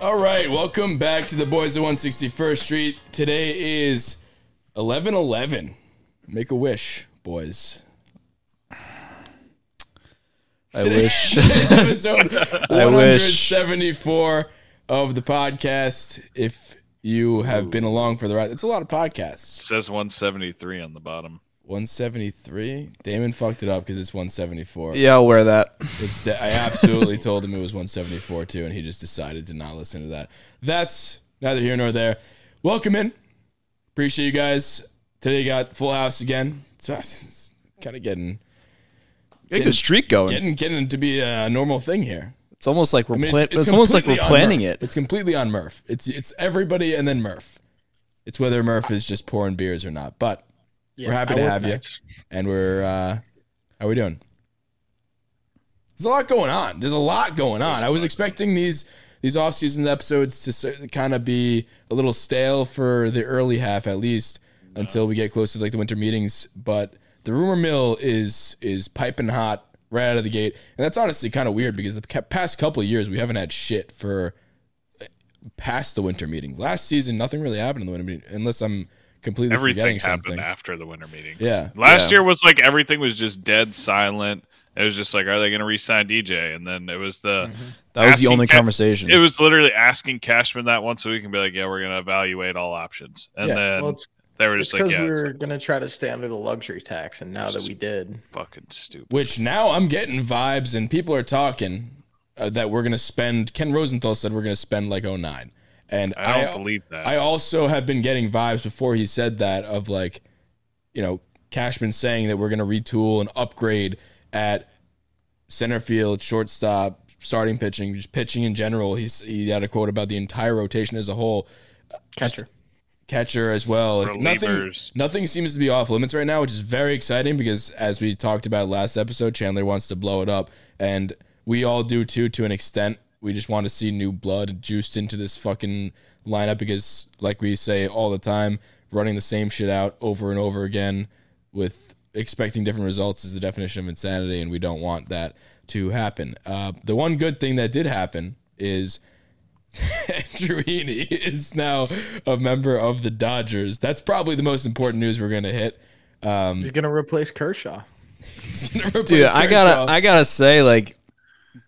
All right, welcome back to the boys of 161st Street. Today is 11/11. Make a wish, boys. I wish. This episode 174 of the podcast. If you have been along for the ride, it's a lot of podcasts. It says 173 on the bottom. 173? Damon fucked it up because it's 174. Yeah, I'll wear that. I absolutely told him it was 174 too, and he just decided to not listen to that. That's neither here nor there. Welcome in. Appreciate you guys. Today got full house again. It's kind of getting the streak going. Getting to be a normal thing here. It's almost like we're planning it. It's completely on Murph. It's everybody and then Murph. It's whether Murph is just pouring beers or not, but. Yeah, we're happy to have you, and how are we doing? There's a lot going on. I was expecting these off-season episodes to kind of be a little stale for the early half, at least, until we get close to like the winter meetings. But the rumor mill is piping hot right out of the gate, and that's honestly kind of weird because the past couple of years we haven't had shit for past the winter meetings. Last season, nothing really happened in the winter meeting, unless I'm completely everything happened after the winter meetings. Yeah, last year was like everything was just dead silent. It was just like, are they going to re-sign DJ? And then it was the only conversation. It was literally asking Cashman that once a week and be like, yeah, we're going to evaluate all options. And then they were just like, yeah, we were going to try to stay under the luxury tax, and now that we did, fucking stupid. Which now I'm getting vibes, and people are talking that we're going to spend. Ken Rosenthal said we're going to spend like $9 million. And I don't believe that. I also have been getting vibes before he said that of like, you know, Cashman saying that we're going to retool and upgrade at center field, shortstop, starting pitching, just pitching in general. He had a quote about the entire rotation as a whole. Catcher as well. Like nothing seems to be off limits right now, which is very exciting because as we talked about last episode, Chandler wants to blow it up. And we all do too, to an extent. We just want to see new blood juiced into this fucking lineup because, like we say all the time, running the same shit out over and over again with expecting different results is the definition of insanity, and we don't want that to happen. The one good thing that did happen is Andrew Heaney is now a member of the Dodgers. That's probably the most important news we're going to hit. He's going to replace Kershaw. Dude, I gotta say, like,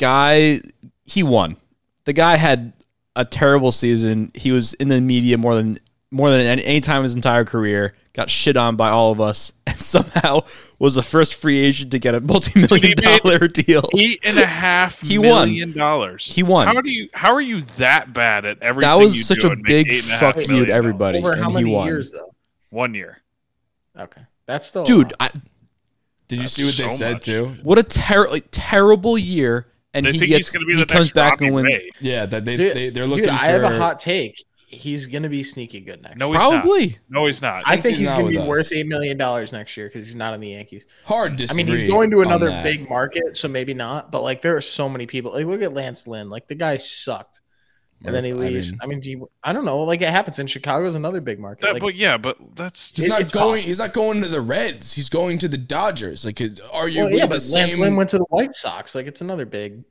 guy... He won. The guy had a terrible season. He was in the media more than any time in his entire career. Got shit on by all of us, and somehow was the first free agent to get a multi-million-dollar deal. $8.5 million. He won. How are you that bad at everything? That was such a big fuck you to everybody. Over how many years though? 1 year. Okay, that's still. Dude, did you see what they said too? What a terrible year. And he comes back and wins. Yeah, they're looking. Dude, I have a hot take. He's going to be sneaky good next year. Probably. No, he's not. I think he's going to be worth $8 million next year because he's not on the Yankees. Hard to see. I mean, he's going to another big market, so maybe not. But, like, there are so many people. Like, look at Lance Lynn. Like, the guy sucked. And then he leaves. I don't know. Like, it happens in Chicago is another big market. Like, but that's just He's not going to the Reds. He's going to the Dodgers. Like, are you? Well, yeah, but Lance Lynn went to the White Sox. Like, it's another big.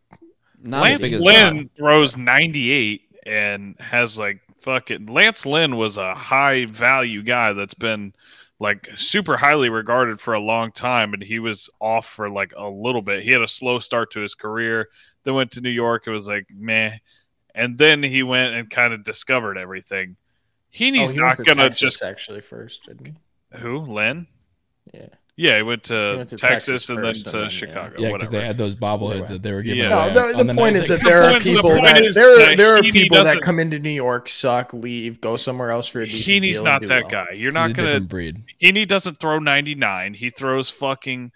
Lance Lynn throws 98 and has like fucking. Lance Lynn was a high value guy that's been like super highly regarded for a long time, and he was off for like a little bit. He had a slow start to his career. Then went to New York. It was like meh. and then he went and kind of discovered everything. He's not going to just actually first, didn't he? Who? Len? Yeah. Yeah, he went to Texas and then to Chicago. Yeah, because they had those bobbleheads that they were giving away. No, the point is that there are people that come into New York, suck, leave, go somewhere else for a decent deal. Heaney's not that guy. You're not going to breed. Heaney doesn't throw 99. He throws fucking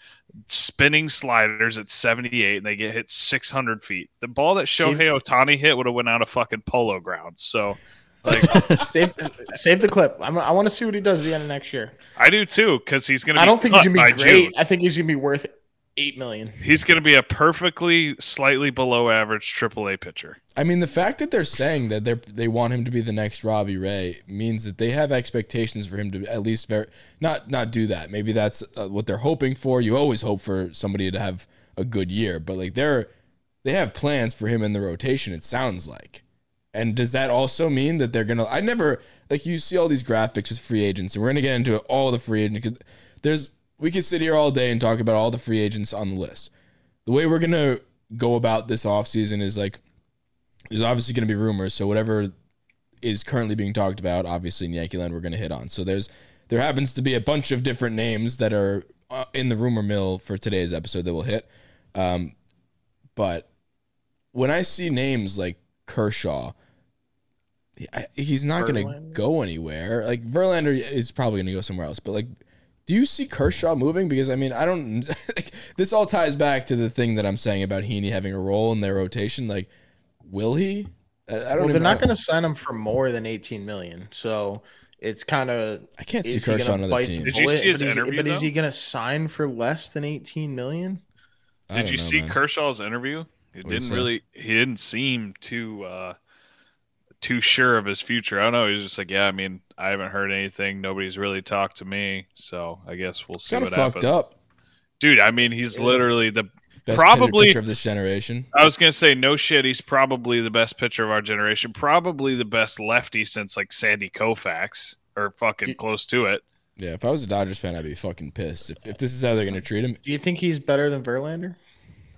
spinning sliders at 78, and they get hit 600 feet. The ball that Shohei Ohtani hit would have went out of fucking Polo Grounds. So. Like, save the clip. I want to see what he does at the end of next year. I do too, because he's going to. I don't think he's going to be great. June. I think he's going to be worth $8 million. He's going to be a perfectly slightly below average AAA pitcher. I mean, the fact that they're saying that they want him to be the next Robbie Ray means that they have expectations for him to at least not do that. Maybe that's what they're hoping for. You always hope for somebody to have a good year, but like they have plans for him in the rotation. It sounds like. And does that also mean that they're going to... I never... Like, you see all these graphics with free agents, and we're going to get into all the free agents. Because we could sit here all day and talk about all the free agents on the list. The way we're going to go about this offseason is, like, there's obviously going to be rumors, so whatever is currently being talked about, obviously, in Yankee Land, we're going to hit on. So there happens to be a bunch of different names that are in the rumor mill for today's episode that we'll hit. But when I see names like Kershaw... He's not going to go anywhere. Like, Verlander is probably going to go somewhere else. But, like, do you see Kershaw moving? Because, I mean, I don't... Like, this all ties back to the thing that I'm saying about Heaney having a role in their rotation. Like, will he? I don't know. They're not going to sign him for more than $18 million. So, it's kind of... I can't see Kershaw on another team. Did you see his interview, But is he going to sign for less than $18 million? Did you see Kershaw's interview? He didn't seem too sure of his future. I don't know. He's just like, yeah, I mean, I haven't heard anything. Nobody's really talked to me. So I guess we'll see what happens. Kind of fucked up. Dude, I mean, he's literally the best pitcher of this generation. I was going to say, no shit, he's probably the best pitcher of our generation. Probably the best lefty since, like, Sandy Koufax or fucking close to it. Yeah, if I was a Dodgers fan, I'd be fucking pissed. If this is how they're going to treat him. Do you think he's better than Verlander?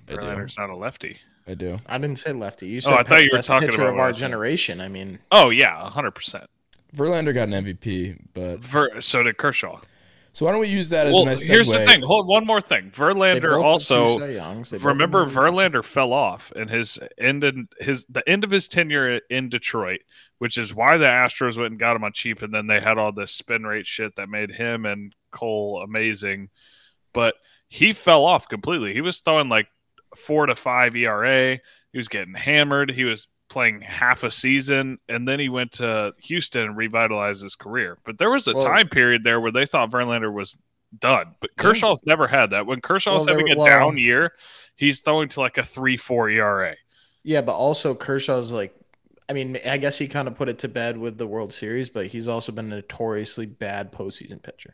Verlander's not a lefty. I do. I didn't say lefty. You said I thought you were talking about our generation. I mean, oh yeah, 100%. Verlander got an MVP, but so did Kershaw. So why don't we use that as a nice segue? Here's the thing. Hold one more thing. Verlander also remember Verlander fell off in the end of his tenure in Detroit, which is why the Astros went and got him on cheap, and then they had all this spin rate shit that made him and Cole amazing, but he fell off completely. He was throwing like 4.5 ERA. He was getting hammered. He was playing half a season, and then he went to Houston and revitalized his career. But there was a time period there where they thought Verlander was done. But Kershaw's never had that. When Kershaw's having a down year, he's throwing to like a 3.4 ERA. Yeah, but also Kershaw's like, I mean, I guess he kind of put it to bed with the World Series, but he's also been a notoriously bad postseason pitcher.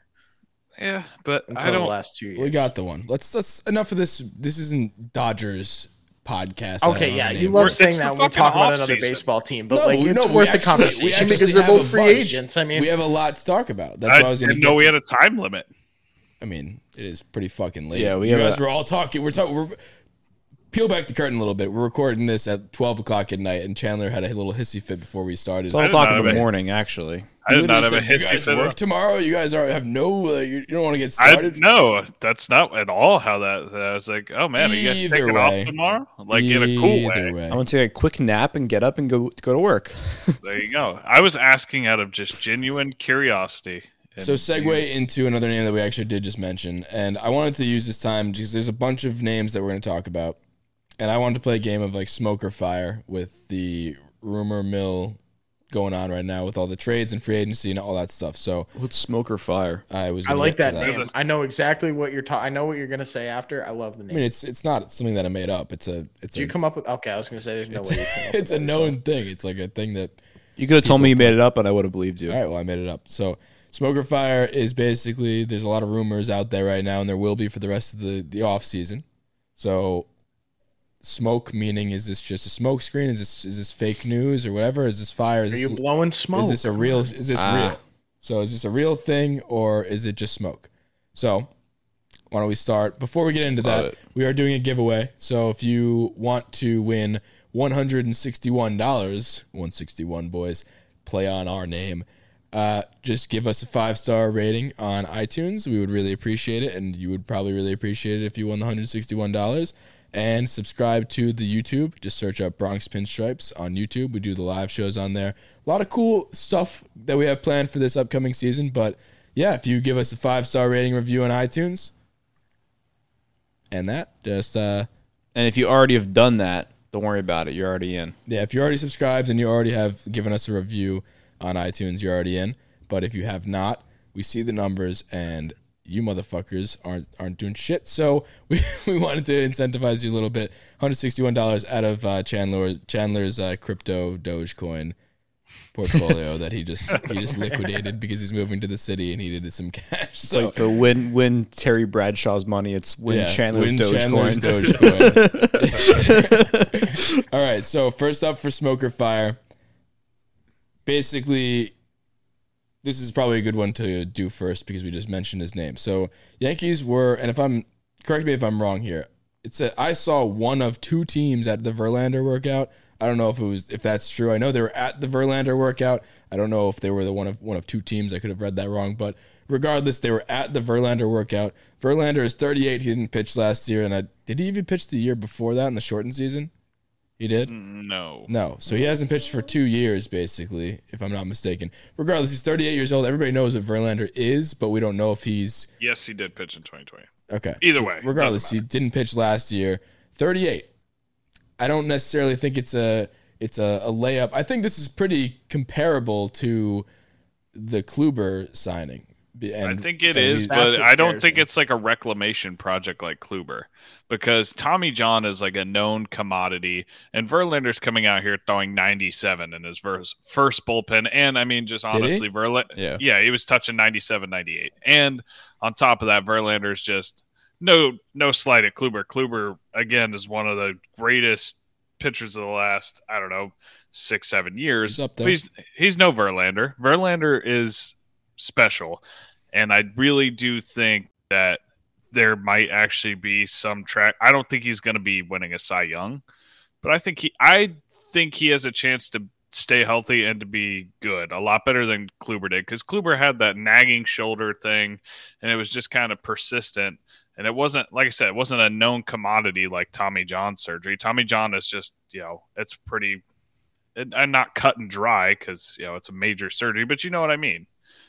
Yeah, but the last 2 years. We got the one. Let's enough of this. This isn't Dodgers podcast. Okay, yeah, you love saying that when we talk about another baseball team, but it's worth the conversation because they're both free agents. I mean, we have a lot to talk about. That's why I was going to know we had a time limit. I mean, it is pretty fucking late. Yeah, we're all talking. We're peel back the curtain a little bit. We're recording this at 12:00 at night, and Chandler had a little hissy fit before we started. 12:00 in the morning, actually. I did not have a hissy fit. Work tomorrow. You guys have no. You don't want to get started. No, that's not at all how that. I was like, oh man, are you guys taking off tomorrow? Like in a cool way. I want to take a quick nap and get up and go to work. There you go. I was asking out of just genuine curiosity. So segue into another name that we actually did just mention, and I wanted to use this time because there's a bunch of names that we're going to talk about. And I wanted to play a game of like smoke or fire with the rumor mill going on right now with all the trades and free agency and all that stuff. So what's smoke or fire? I like that name. I know exactly what you're talking. I know what you're gonna say after. I love the name. I mean, it's not something that I made up. Did you come up with? Okay, I was gonna say there's no way. It's a known thing. It's like a thing that you could have told me you made it up, and I would have believed you. All right, well I made it up. So smoke or fire is basically there's a lot of rumors out there right now, and there will be for the rest of the off season. So. Smoke meaning is this just a smoke screen? Is this fake news or whatever? Is this fire? Are you blowing smoke? Is this real? So is this a real thing or is it just smoke? So why don't we start? Before we get into that, we are doing a giveaway. So if you want to win $161, 161 boys, play on our name. Just give us a 5-star rating on iTunes. We would really appreciate it, and you would probably really appreciate it if you won the $161. And subscribe to the YouTube. Just search up Bronx Pinstripes on YouTube. We do the live shows on there. A lot of cool stuff that we have planned for this upcoming season. But, yeah, if you give us a 5-star rating review on iTunes, and that, just... And if you already have done that, don't worry about it. You're already in. Yeah, if you're already subscribed and you already have given us a review on iTunes, you're already in. But if you have not, we see the numbers, and... you motherfuckers aren't doing shit. So we wanted to incentivize you a little bit. $161 out of Chandler's crypto Dogecoin portfolio that he just liquidated because he's moving to the city and he needed some cash. So like the win Terry Bradshaw's money. It's Chandler's Dogecoin. All right. So first up for Smoker Fire. Basically, this is probably a good one to do first because we just mentioned his name. So Yankees were, and if I'm correct me if I'm wrong here, I saw one of two teams at the Verlander workout. I don't know if that's true. I know they were at the Verlander workout. I don't know if they were the one of two teams. I could have read that wrong, but regardless, they were at the Verlander workout. Verlander is 38. He didn't pitch last year, and did he even pitch the year before that in the shortened season? He did? No. So he hasn't pitched for 2 years, basically, if I'm not mistaken. Regardless, he's 38 years old. Everybody knows what Verlander is, but we don't know if he's... Yes, he did pitch in 2020. Okay. Either way. So regardless, he didn't pitch last year. 38. I don't necessarily think it's a layup. I think this is pretty comparable to the Kluber signing. And, I think it is, but I don't think it's like a reclamation project like Kluber, because Tommy John is like a known commodity, and Verlander's coming out here throwing 97 in his first bullpen. And I mean, just honestly, Verlander, he was touching 97, 98. And on top of that, Verlander's just no slight at Kluber. Kluber, again, is one of the greatest pitchers of the last, I don't know, 6-7 years. He's up there. He's no Verlander. Verlander is special, and I really do think that there might actually be some track. I don't think he's going to be winning a Cy Young, but I think he has a chance to stay healthy and to be good, a lot better than Kluber did, because Kluber had that nagging shoulder thing, and it was just kind of persistent, and it wasn't, like I said, it wasn't a known commodity like Tommy John surgery. Tommy John is just, it's pretty, I'm not cut and dry because it's a major surgery, but you know what I mean.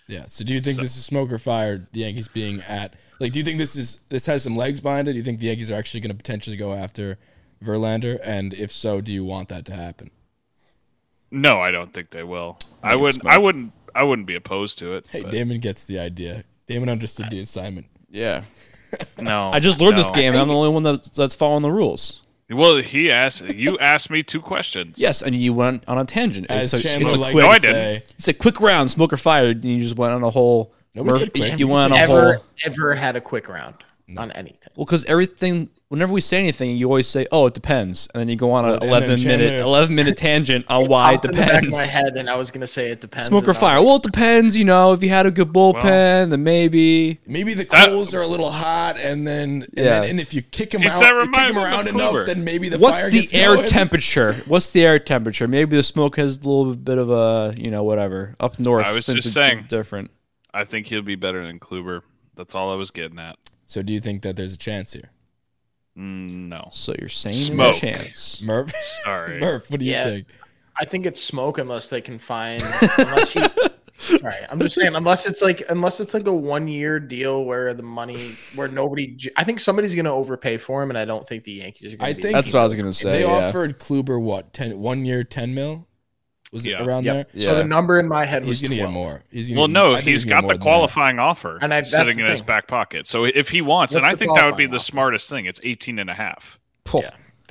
Yeah. So do you think this is smoke or fire, the Yankees being at, like, do you think this has some legs behind it? Do you think the Yankees are actually going to potentially go after Verlander? And if so, do you want that to happen? No, I don't think they will. I wouldn't be opposed to it. Hey, but Damon gets the idea. Damon understood the assignment. Yeah. No. I just learned this game. I'm the only one that's following the rules. Well, you asked me two questions. Yes, and you went on a tangent. It's a quick round, smoke or fire, and you just went on a whole. Ever had a quick round on anything? Well, because everything, whenever we say anything, you always say, "Oh, it depends," and then you go on an 11-minute tangent on why it depends. In the back of my head, and I was gonna say it depends. Smoke or fire? Well, it depends. If you had a good bullpen, then maybe the coals are a little hot, and if you kick them around enough, then maybe the fire gets going. What's the air temperature? Maybe the smoke has a little bit of a whatever up north. I was just saying different. I think he'll be better than Kluber. That's all I was getting at. So, do you think that there's a chance here? No. So you're saying no chance, Murph? Sorry, Murph. What do you think? I think it's smoke unless they can find. I'm just saying unless it's like a 1-year deal where nobody. I think somebody's going to overpay for him, and I don't think the Yankees are going to. I think that's what I was going to say. They offered Kluber 1 year $10 million. Was it around there? Yeah. So the number in my head was going to get more. He's got the qualifying offer sitting in his back pocket. So if he wants, and I think that would be the smartest thing. It's 18.5.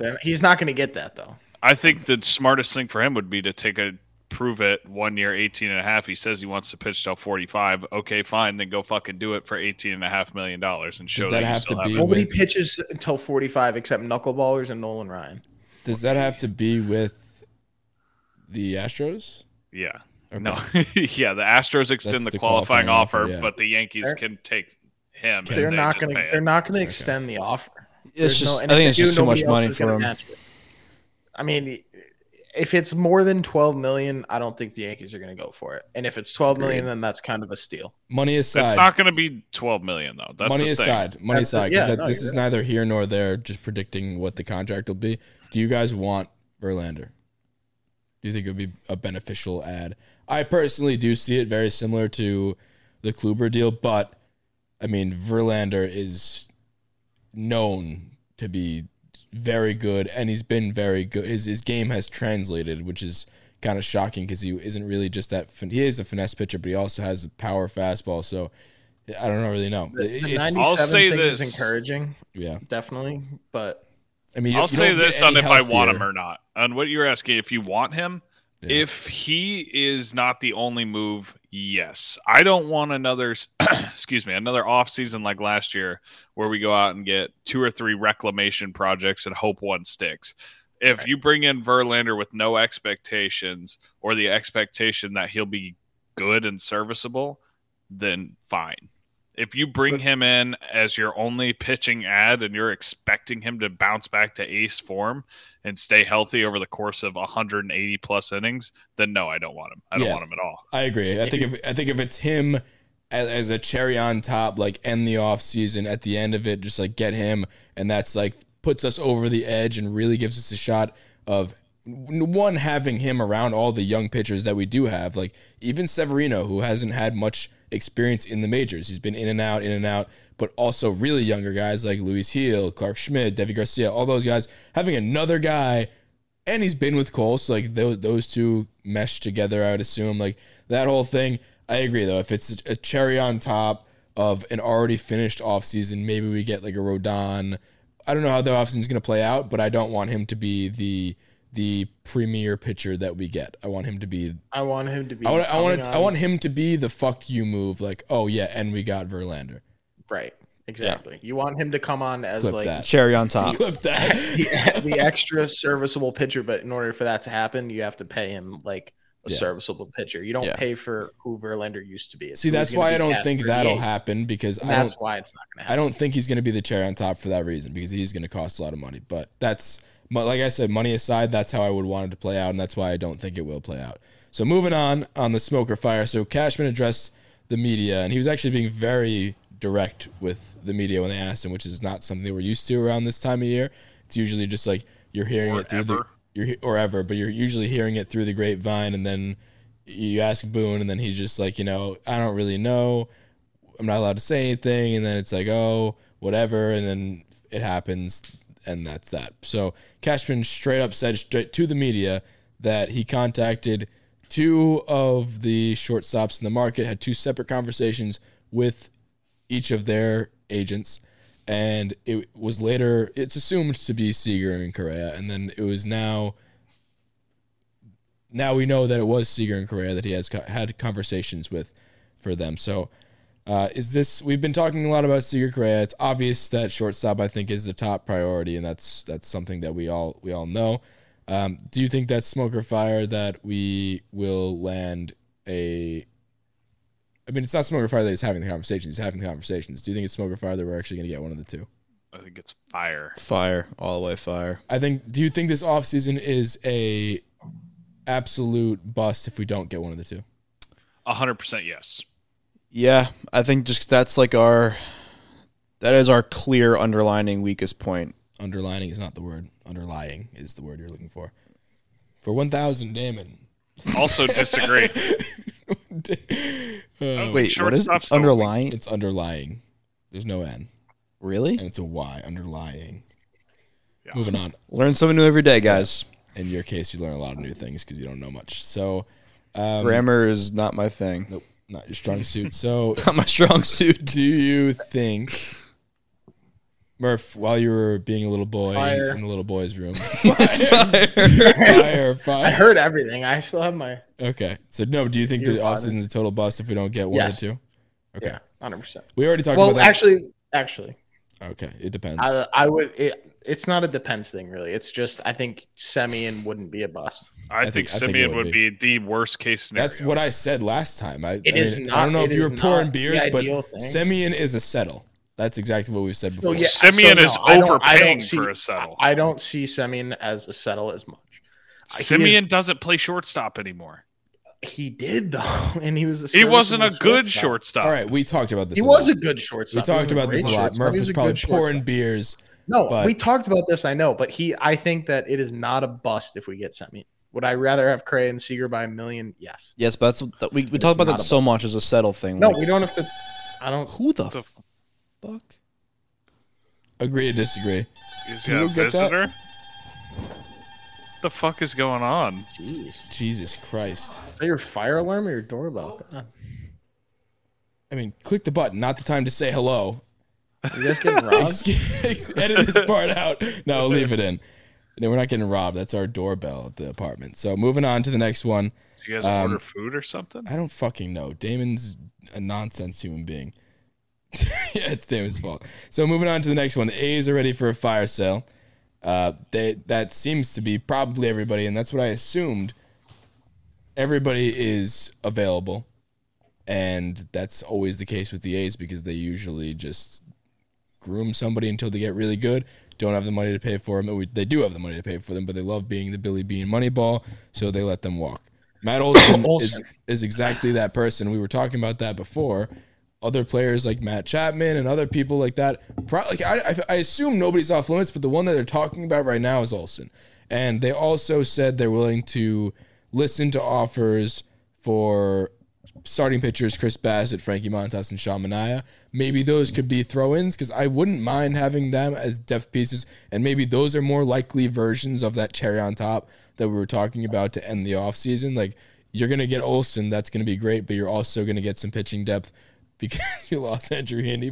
Yeah. He's not going to get that, though. I think the smartest thing for him would be to prove it 1 year, 18.5. He says he wants to pitch till 45. Okay, fine. Then go fucking do it for $18.5 million and show that you still have it. Nobody pitches until 45 except knuckleballers and Nolan Ryan. Does that have to be with the Astros? Yeah. Okay. No. Yeah, the Astros extend the qualifying offer, but the Yankees can take him. They're not going to extend the offer. I think it's just too much money for him. I mean, if it's more than $12 million, I don't think the Yankees are going to go for it. And if it's $12 million, then that's kind of a steal. Money aside, it's not going to be $12 million though. That's money aside. Money aside, because this is neither here nor there. Just predicting what the contract will be. Do you guys want Verlander? Do you think it would be a beneficial ad? I personally do see it very similar to the Kluber deal, but I mean, Verlander is known to be very good, and he's been very good. His game has translated, which is kind of shocking because he isn't really just that. He is a finesse pitcher, but he also has a power fastball. So I don't really know. I'll say this is encouraging. Yeah, definitely. But I mean, I'll say this on if I want him or not. On what you're asking, if you want him, if he is not the only move, yes. I don't want another off season like last year where we go out and get 2 or 3 reclamation projects and hope one sticks. If you bring in Verlander with no expectations or the expectation that he'll be good and serviceable, then fine. If you bring him in as your only pitching ad and you're expecting him to bounce back to ace form and stay healthy over the course of 180 plus innings, then no, I don't want him. I don't want him at all. I agree. I think if it's him as a cherry on top, like end the off season, at the end of it, just like get him, and that's like puts us over the edge and really gives us a shot of one having him around all the young pitchers that we do have, like even Severino, who hasn't had much experience in the majors. He's been in and out, but also really younger guys like Luis Hill, Clark Schmidt, Devi Garcia, all those guys. Having another guy, and he's been with Cole, so like those two mesh together, I would assume. Like that whole thing, I agree though. If it's a cherry on top of an already finished offseason, maybe we get like a Rodon. I don't know how the offseason's going to play out, but I don't want him to be the premier pitcher that we get. I want him to be the fuck you move. Like, oh yeah, and we got Verlander. Right. Exactly. Yeah. You want him to come on as cherry on top. Clip that. the extra serviceable pitcher, but in order for that to happen, you have to pay him like a serviceable pitcher. You don't pay for who Verlander used to be. It's See, that's why I don't think that'll happen because and that's why it's not going to happen. I don't think he's going to be the cherry on top for that reason because he's going to cost a lot of money, but that's like I said, money aside, that's how I would want it to play out, and that's why I don't think it will play out. So moving on the smoker fire. So Cashman addressed the media, and he was actually being very direct with the media when they asked him, which is not something they were used to around this time of year. It's usually just like you're hearing or it through ever. You're usually hearing it through the grapevine, and then you ask Boone, and then he's just like, you know, I don't really know. I'm not allowed to say anything, and then it's like, oh, whatever, and then it happens. And that's that. So Cashman straight up said straight to the media that he contacted 2 of the shortstops in the market, had 2 separate conversations with each of their agents. And it was later, it's assumed to be Seager and Correa. And then it was now we know that it was Seager and Correa that he has had conversations with for them. So we've been talking a lot about Seager Correa. It's obvious that shortstop, I think, is the top priority, and that's something that we all know. Do you think that's smoke or fire that we will land I mean, it's not smoke or fire that he's having the conversations. He's having the conversations. Do you think it's smoke or fire that we're actually going to get one of the 2? I think it's fire. Fire. All the way fire. Do you think this offseason is a absolute bust if we don't get one of the 2? 100% yes. Yeah, I think just that's like that is our clear underlining weakest point. Underlining is not the word. Underlying is the word you're looking for. For 1,000, Damon. Also disagree. Wait, what is it? Underlying? It's underlying. There's no N. Really? And it's a Y, underlying. Yeah. Moving on. Learn something new every day, guys. In your case, you learn a lot of new things because you don't know much. So grammar is not my thing. Nope. Not your strong suit. So not my strong suit. Do you think, Murph, while you were being a little boy in the little boy's room, fire. I heard everything. I still have my. Okay. So no. Do you think the offseason is a total bust if we don't get one or 2? Okay. Yeah, 100%. We already talked about that. Actually. Okay. It depends. I would. It's not a depends thing, really. It's just I think Semien wouldn't be a bust. I think Semien would be the worst case scenario. That's what I said last time. I don't know if you were pouring beers, but Semien is a settle. That's exactly what we said before. So, Semien is overpaying for a settle. I don't see Semien as a settle as much. Semien doesn't play shortstop anymore. He did, though, and he was a He wasn't a good shortstop. All right, we talked about this a lot. He was a good shortstop. We talked about this a lot. Murph was probably pouring beers. No, but we talked about this, I know, but I think that it is not a bust if we get Semien. Would I rather have Correa and Seager by a million? Yes. Yes, but that's, we talk about that so much as a settle thing. No, like, we don't have to. I don't. Who the fuck? Agree to disagree. Is he a visitor? What the fuck is going on? Jeez. Jesus Christ. Is that your fire alarm or your doorbell? God. I mean, click the button. Not the time to say hello. Are you guys getting robbed? Edit this part out. No, leave it in. No, we're not getting robbed. That's our doorbell at the apartment. So moving on to the next one. Did you guys order food or something? I don't fucking know. Damon's a nonsense human being. Yeah, it's Damon's fault. So moving on to the next one. The A's are ready for a fire sale. That seems to be probably everybody, and that's what I assumed. Everybody is available, and that's always the case with the A's because they usually just groom somebody until they get really good, don't have the money to pay for them. They do have the money to pay for them, but they love being the Billy Bean Moneyball, so they let them walk. Matt Olson is exactly that person. We were talking about that before. Other players like Matt Chapman and other people like that. I assume nobody's off limits, but the one that they're talking about right now is Olson. And they also said they're willing to listen to offers for starting pitchers Chris Bassett, Frankie Montas, and Sean Manaea. Maybe those could be throw-ins because I wouldn't mind having them as depth pieces. And maybe those are more likely versions of that cherry on top that we were talking about to end the offseason. Like, you're going to get Olson. That's going to be great, but you're also going to get some pitching depth because you lost Andrew Handy,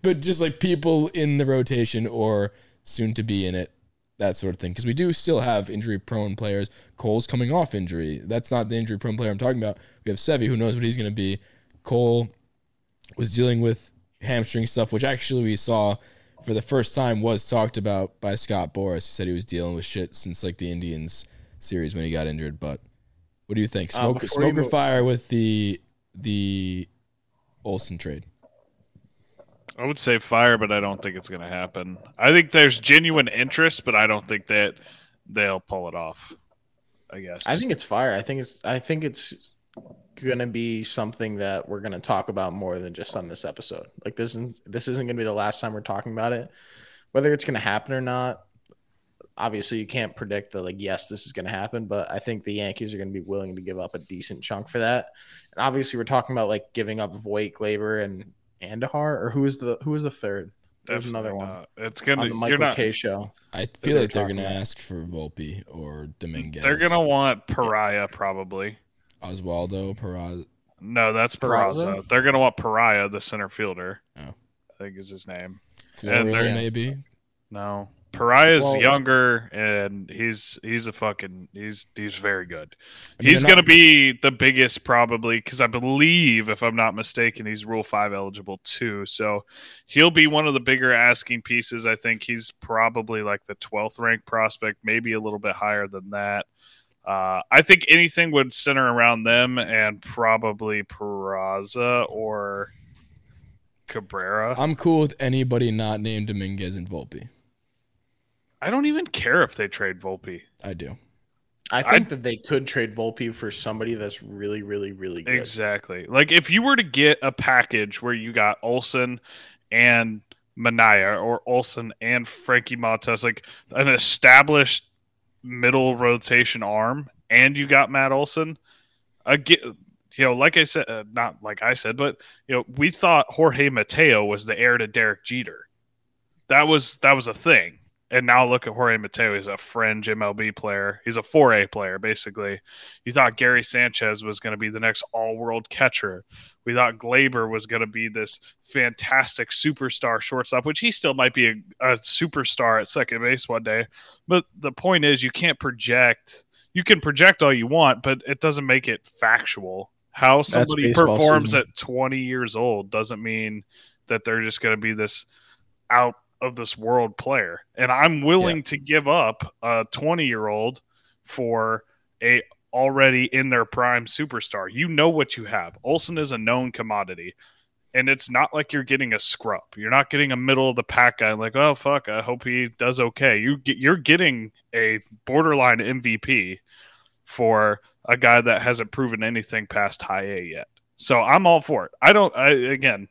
but just like people in the rotation or soon to be in it, that sort of thing. Because we do still have injury-prone players. Cole's coming off injury. That's not the injury-prone player I'm talking about. We have Sevy, who knows what he's going to be. Cole was dealing with hamstring stuff, which actually we saw for the first time was talked about by Scott Boras. He said he was dealing with shit since like the Indians series when he got injured. But what do you think? Smoke or fire with the Olson trade? I would say fire, but I don't think it's going to happen. I think there's genuine interest, but I don't think that they'll pull it off, I guess. I think it's fire. I think it's going to be something that we're going to talk about more than just on this episode. Like this isn't going to be the last time we're talking about it. Whether it's going to happen or not, obviously you can't predict that, like, yes, this is going to happen, but I think the Yankees are going to be willing to give up a decent chunk for that. And obviously we're talking about like giving up Voit, Gleyber, and Andahar, or who is the third? There's another one. It's going to be Michael K show. I feel like they're going to ask for Volpe or Dominguez. They're going to want Piraza probably. Oswaldo, Peraza. No, that's Peraza. They're going to want Piraza, the center fielder. Oh. I think is his name. Fleury maybe. No. Peraza's younger, and he's very good. I mean, he's going to be the biggest probably because I believe, if I'm not mistaken, he's Rule 5 eligible too. So he'll be one of the bigger asking pieces. I think he's probably like the 12th ranked prospect, maybe a little bit higher than that. I think anything would center around them and probably Peraza or Cabrera. I'm cool with anybody not named Dominguez and Volpe. I don't even care if they trade Volpe. I do. I think that they could trade Volpe for somebody that's really, really, really good. Exactly. Like if you were to get a package where you got Olson and Manaea or Olson and Frankie Montas, like an established middle rotation arm, and you got Matt Olson, like I said, not like I said, but we thought Jorge Mateo was the heir to Derek Jeter. That was a thing. And now look at Jorge Mateo. He's a fringe MLB player. He's a 4A player, basically. You thought Gary Sanchez was going to be the next all-world catcher. We thought Gleyber was going to be this fantastic superstar shortstop, which he still might be a superstar at second base one day. But the point is you can't project. You can project all you want, but it doesn't make it factual. How somebody performs at 20 years old doesn't mean that they're just going to be this out of this world player. And I'm willing to give up a 20-year-old for a already in their prime superstar. You know what you have. Olson is a known commodity. And it's not like you're getting a scrub. You're not getting a middle-of-the-pack guy like, oh, fuck, I hope he does okay. You're getting a borderline MVP for a guy that hasn't proven anything past high A yet. So I'm all for it. Again,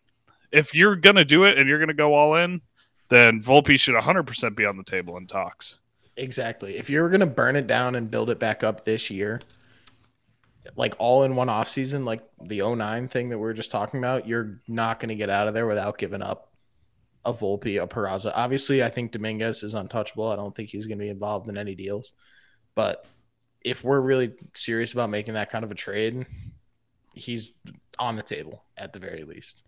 if you're going to do it and you're going to go all in, then Volpe should 100% be on the table in talks. Exactly. If you're going to burn it down and build it back up this year, like all in one offseason, like the 09 thing that we were just talking about, you're not going to get out of there without giving up a Volpe, a Peraza. Obviously, I think Dominguez is untouchable. I don't think he's going to be involved in any deals. But if we're really serious about making that kind of a trade, he's on the table at the very least.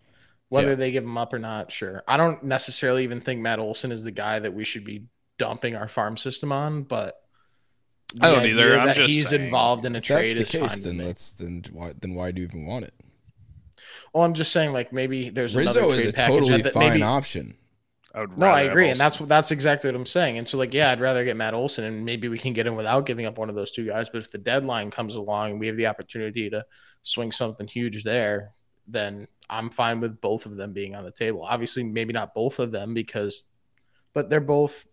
Whether they give him up or not, sure. I don't necessarily even think Matt Olson is the guy that we should be dumping our farm system on, but I don't either. I'm just he's saying, involved in a trade is fine. Then why do you even want it? Well, I'm just saying, like, maybe there's Rizzo another trade is a package totally that, fine maybe, option. I agree, and that's exactly what I'm saying. And so, like, yeah, I'd rather get Matt Olson, and maybe we can get him without giving up one of those two guys. But if the deadline comes along and we have the opportunity to swing something huge there, then I'm fine with both of them being on the table. Obviously, maybe not both of them but they're both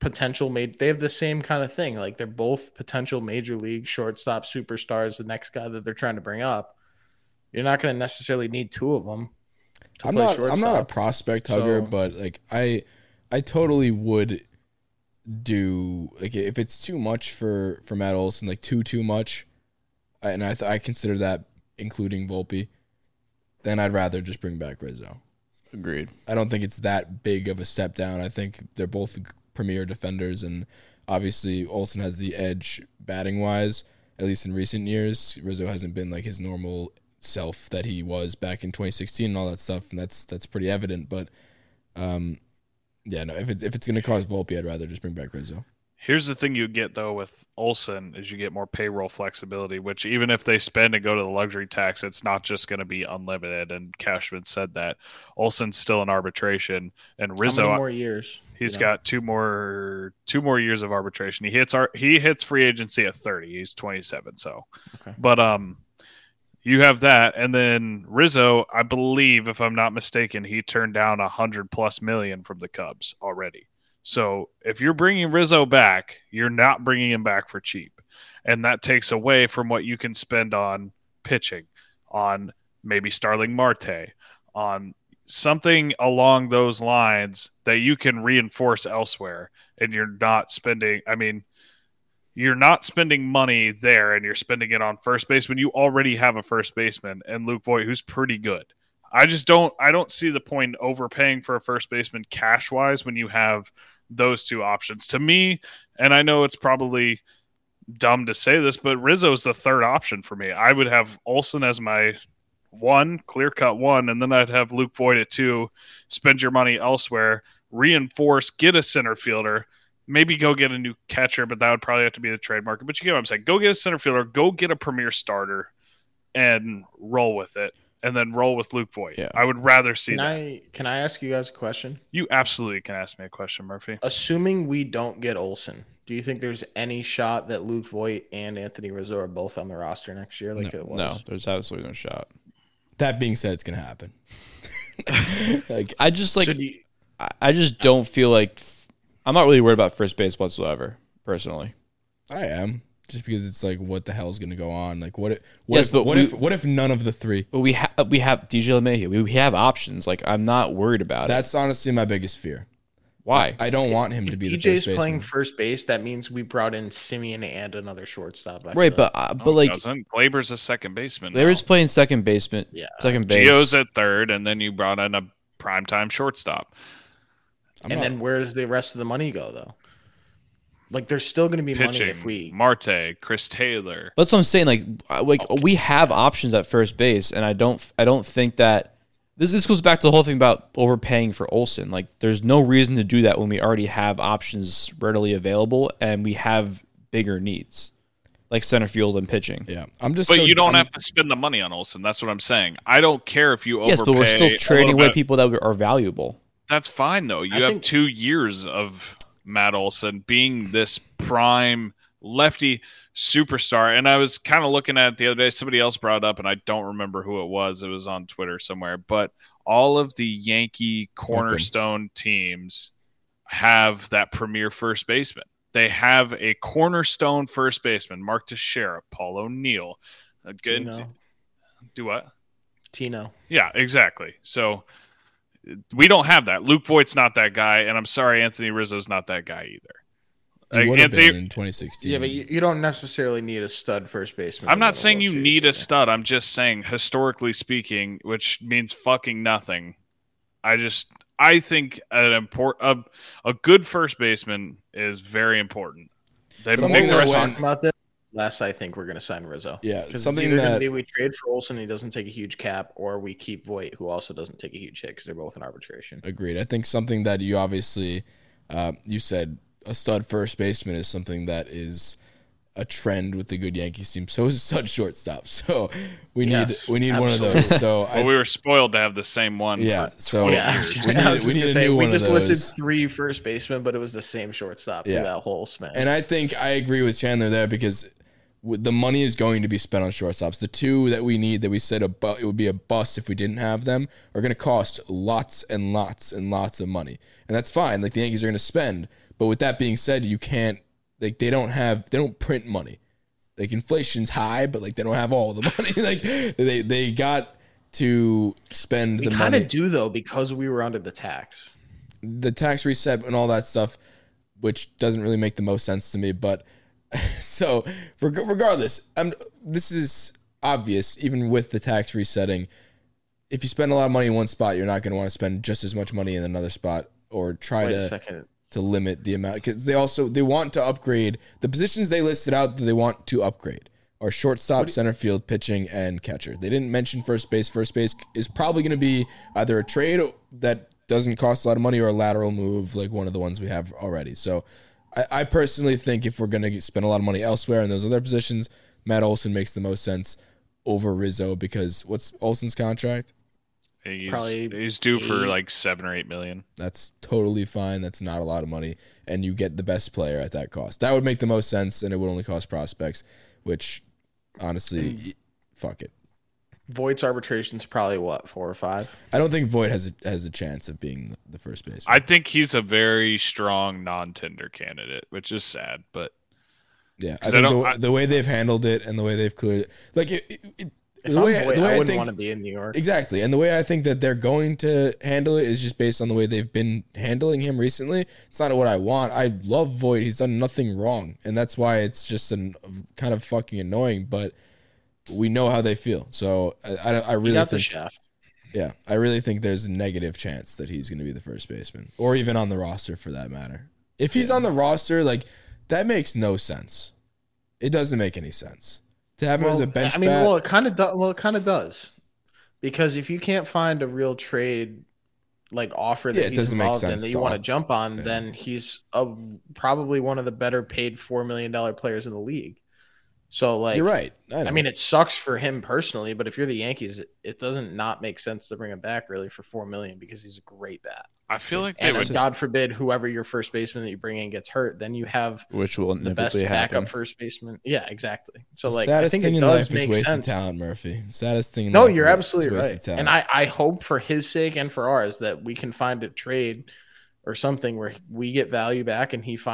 potential made. They have the same kind of thing. Like, they're both potential major league shortstop superstars. The next guy that they're trying to bring up, you're not going to necessarily need two of them. I'm not a prospect hugger, but like I totally would do, like, if it's too much for Matt Olson, like too much, and I consider that including Volpe, then I'd rather just bring back Rizzo. Agreed. I don't think it's that big of a step down. I think they're both premier defenders, and obviously Olson has the edge batting wise, at least in recent years. Rizzo hasn't been like his normal self that he was back in 2016 and all that stuff, and that's pretty evident. But if it's going to cause Volpe, I'd rather just bring back Rizzo. Here's the thing you get though with Olson is you get more payroll flexibility, which even if they spend and go to the luxury tax, it's not just going to be unlimited. And Cashman said that Olson's still in arbitration, and Rizzo, how many more years? He's got two more years of arbitration. He hits free agency at 30. He's 27. So, okay. But you have that, and then Rizzo, I believe, if I'm not mistaken, he turned down $100+ million from the Cubs already. So if you're bringing Rizzo back, you're not bringing him back for cheap. And that takes away from what you can spend on pitching, on maybe Starling Marte, on something along those lines that you can reinforce elsewhere. And you're not spending money there, and you're spending it on first base when you already have a first baseman and Luke Voit, who's pretty good. I don't see the point in overpaying for a first baseman cash wise when you have those two options. To me, and I know it's probably dumb to say this, but Rizzo's the third option for me. I would have Olson as my clear cut one, and then I'd have Luke Voit at two. Spend your money elsewhere, reinforce, get a center fielder, maybe go get a new catcher, but that would probably have to be the trade market. But you get what I'm saying. Go get a center fielder, go get a premier starter, and roll with it. And then roll with Luke Voit. Yeah. I would rather see that. Can I ask you guys a question? You absolutely can ask me a question, Murphy. Assuming we don't get Olson, do you think there's any shot that Luke Voit and Anthony Rizzo are both on the roster next year? Like, no, there's absolutely no shot. That being said, it's gonna happen. I just don't feel like I'm not really worried about first base whatsoever, personally. I am. Just because it's like, what the hell is going to go on? Like, what if none of the three? But we have DJ LeMahieu. We have options. Like, I'm not worried about it. That's honestly my biggest fear. Why? I don't want him to be the first baseman. If DJ's playing first base, that means we brought in Semien and another shortstop. Right, Gleyber's a second baseman. Gleyber's playing second baseman. Yeah. Second base. Gio's at third, and then you brought in a primetime shortstop. Then where does the rest of the money go, though? Like, there's still going to be pitching, money if we... Marte, Chris Taylor. That's what I'm saying. We have options at first base, and I don't think that... This goes back to the whole thing about overpaying for Olson. Like, there's no reason to do that when we already have options readily available, and we have bigger needs, like center field and pitching. Yeah, you don't have to spend the money on Olson. That's what I'm saying. I don't care if you overpay. Yes, but we're still trading away people that are valuable. That's fine, though. I think 2 years of... Matt Olson being this prime lefty. superstar. And I was kind of looking at it the other day. Somebody else brought it up, and I don't remember who it was. It was on Twitter somewhere. But all of the Yankee cornerstone teams have that premier first baseman. They have a cornerstone first baseman, Mark Teixeira, Paul O'Neill. Tino. Yeah, exactly. So we don't have that. Luke Voit's not that guy, and I'm sorry, Anthony Rizzo's not that guy either. He would have been in 2016. Yeah, but you don't necessarily need a stud first baseman. I'm not saying you need a stud. I'm just saying, historically speaking, which means fucking nothing, I think a good first baseman is very important. They make the rest about this. Less, I think we're going to sign Rizzo. Yeah, something that we trade for Olson, he doesn't take a huge cap, or we keep Voit, who also doesn't take a huge hit, because they're both in arbitration. Agreed. I think something that you obviously, you said, a stud first baseman is something that is a trend with the good Yankees team. So is a stud shortstop. So we need absolutely. One of those. So well, we were spoiled to have the same one. Yeah. So we need a new one of those. We just listed three first basemen, but it was the same shortstop for that whole span. And I think I agree with Chandler there, because the money is going to be spent on shortstops. The two that we need that we said it would be a bust if we didn't have them are going to cost lots and lots and lots of money. And that's fine. Like, the Yankees are going to spend. But with that being said, you can't, like, they don't print money. Like, inflation's high, but like they don't have all the money. Like, they got to spend the money. We kind of do, though, because we were under the tax reset and all that stuff, which doesn't really make the most sense to me, but so, regardless, this is obvious, even with the tax resetting. If you spend a lot of money in one spot, you're not going to want to spend just as much money in another spot, or try to limit the amount. Because they want to upgrade. The positions they listed out that they want to upgrade are shortstop, center field, pitching, and catcher. They didn't mention first base. First base is probably going to be either a trade that doesn't cost a lot of money or a lateral move, like one of the ones we have already. So, I personally think if we're going to spend a lot of money elsewhere in those other positions, Matt Olson makes the most sense over Rizzo, because what's Olson's contract? He's due for like $7 or $8 million. That's totally fine. That's not a lot of money. And you get the best player at that cost. That would make the most sense, and it would only cost prospects, which honestly, fuck it. Voit's arbitration's probably what, 4 or 5? I don't think Voit has a chance of being the first baseman. I think he's a very strong non-tender candidate, which is sad, but yeah, I think the way they've handled it and the way they've cleared it, like I wouldn't want to be in New York. Exactly, and the way I think that they're going to handle it is just based on the way they've been handling him recently. It's not what I want. I love Voit. He's done nothing wrong, and that's why it's just kind of fucking annoying, but we know how they feel. So I really think the shaft. Yeah, I really think there's a negative chance that he's going to be the first baseman, or even on the roster for that matter. If he's on the roster, like, that makes no sense. It doesn't make any sense to have him as a bench bat. I mean, it kind of does. Because if you can't find a real trade offer that he's involved in that you want to jump on, then he's probably one of the better paid $4 million players in the league. So, you're right. I mean, it sucks for him personally, but if you're the Yankees, it doesn't not make sense to bring him back really for $4 million, because he's a great bat. I feel like God forbid, whoever your first baseman that you bring in gets hurt, then you have which will the best backup first baseman. Yeah, exactly. So, I think it does make sense. Talent, Murphy. Saddest thing. No, you're absolutely right. And I hope for his sake and for ours that we can find a trade or something where we get value back and he's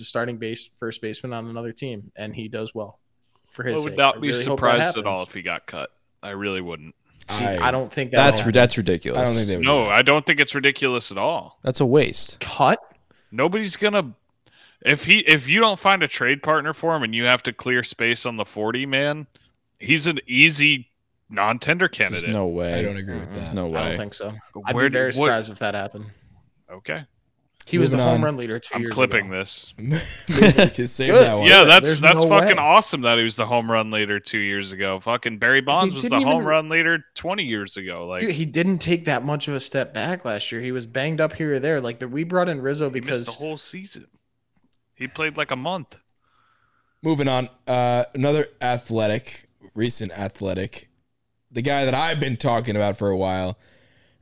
a starting first baseman on another team and he does well for his sake. I would not be surprised at all if he got cut. I really wouldn't. See, I don't think that's ridiculous. I don't think I don't think it's ridiculous at all. That's a waste. Cut? Nobody's gonna. If you don't find a trade partner for him and you have to clear space on the 40 man, he's an easy non-tender candidate. There's no way. I don't agree with that. There's no way. I don't think so. I'd be very surprised if that happened. Okay. He was the home run leader 2 years ago. I'm clipping this. Save that one. Yeah, that's fucking awesome that he was the home run leader 2 years ago. Fucking Barry Bonds was the home run leader 20 years ago. Like, dude, he didn't take that much of a step back last year. He was banged up here or there. We brought in Rizzo because he missed the whole season. He played a month. Moving on. Another recent athletic, the guy that I've been talking about for a while,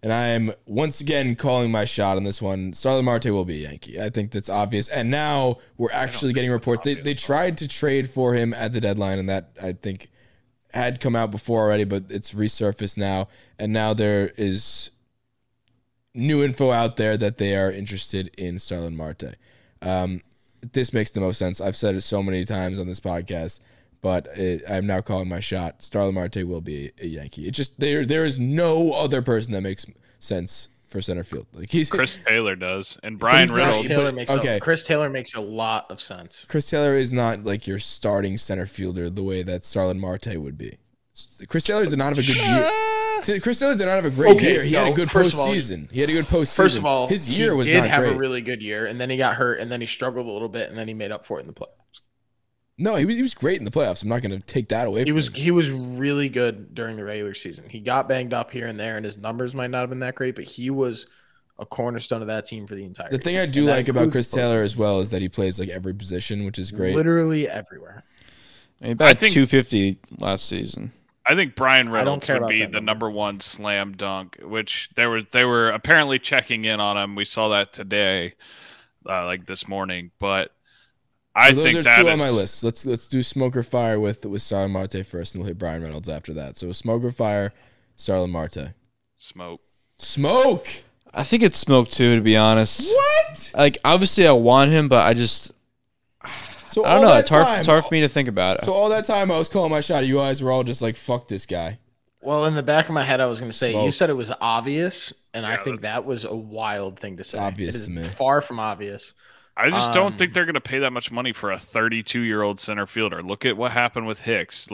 And I am once again calling my shot on this one. Starling Marte will be a Yankee. I think that's obvious. And now we're actually getting reports. They tried to trade for him at the deadline, and that, I think, had come out before already, but it's resurfaced now. And now there is new info out there that they are interested in Starling Marte. This makes the most sense. I've said it so many times on this podcast, but I'm now calling my shot. Starling Marte will be a Yankee. It just there is no other person that makes sense for center field. Like Chris Taylor does, and Brian Reynolds. Chris Taylor makes a lot of sense. Chris Taylor is not like your starting center fielder the way that Starling Marte would be. Chris Taylor did not have a good year. Chris Taylor did not have a great year. He had a good postseason. First of all, his year was not great. He did have a really good year, and then he got hurt, and then he struggled a little bit, and then he made up for it in the playoffs. No, he was great in the playoffs. I'm not going to take that away from him. He was really good during the regular season. He got banged up here and there, and his numbers might not have been that great, but he was a cornerstone of that team for the entire year. The thing I do like about Chris Taylor as well is that he plays like every position, which is great. Literally everywhere. I think 250 last season. I think Brian Reynolds would be the number one slam dunk, which they were apparently checking in on him. We saw that today, like this morning. But I think that two on my list. Let's do smoke or fire with Starling Marte first, and we'll hit Brian Reynolds after that. So smoke or fire, Starling Marte. Smoke. I think it's smoke too, to be honest. What? Like obviously I want him, but I just. So I don't know. It's hard for me to think about it. So all that time I was calling my shot, you guys were all just like, fuck this guy. Well, in the back of my head, I was going to say, Smoke. You said it was obvious, and yeah, I think that was a wild thing to say. Obvious to me. Far from obvious. I just don't think they're going to pay that much money for a 32-year-old center fielder. Look at what happened with Hicks.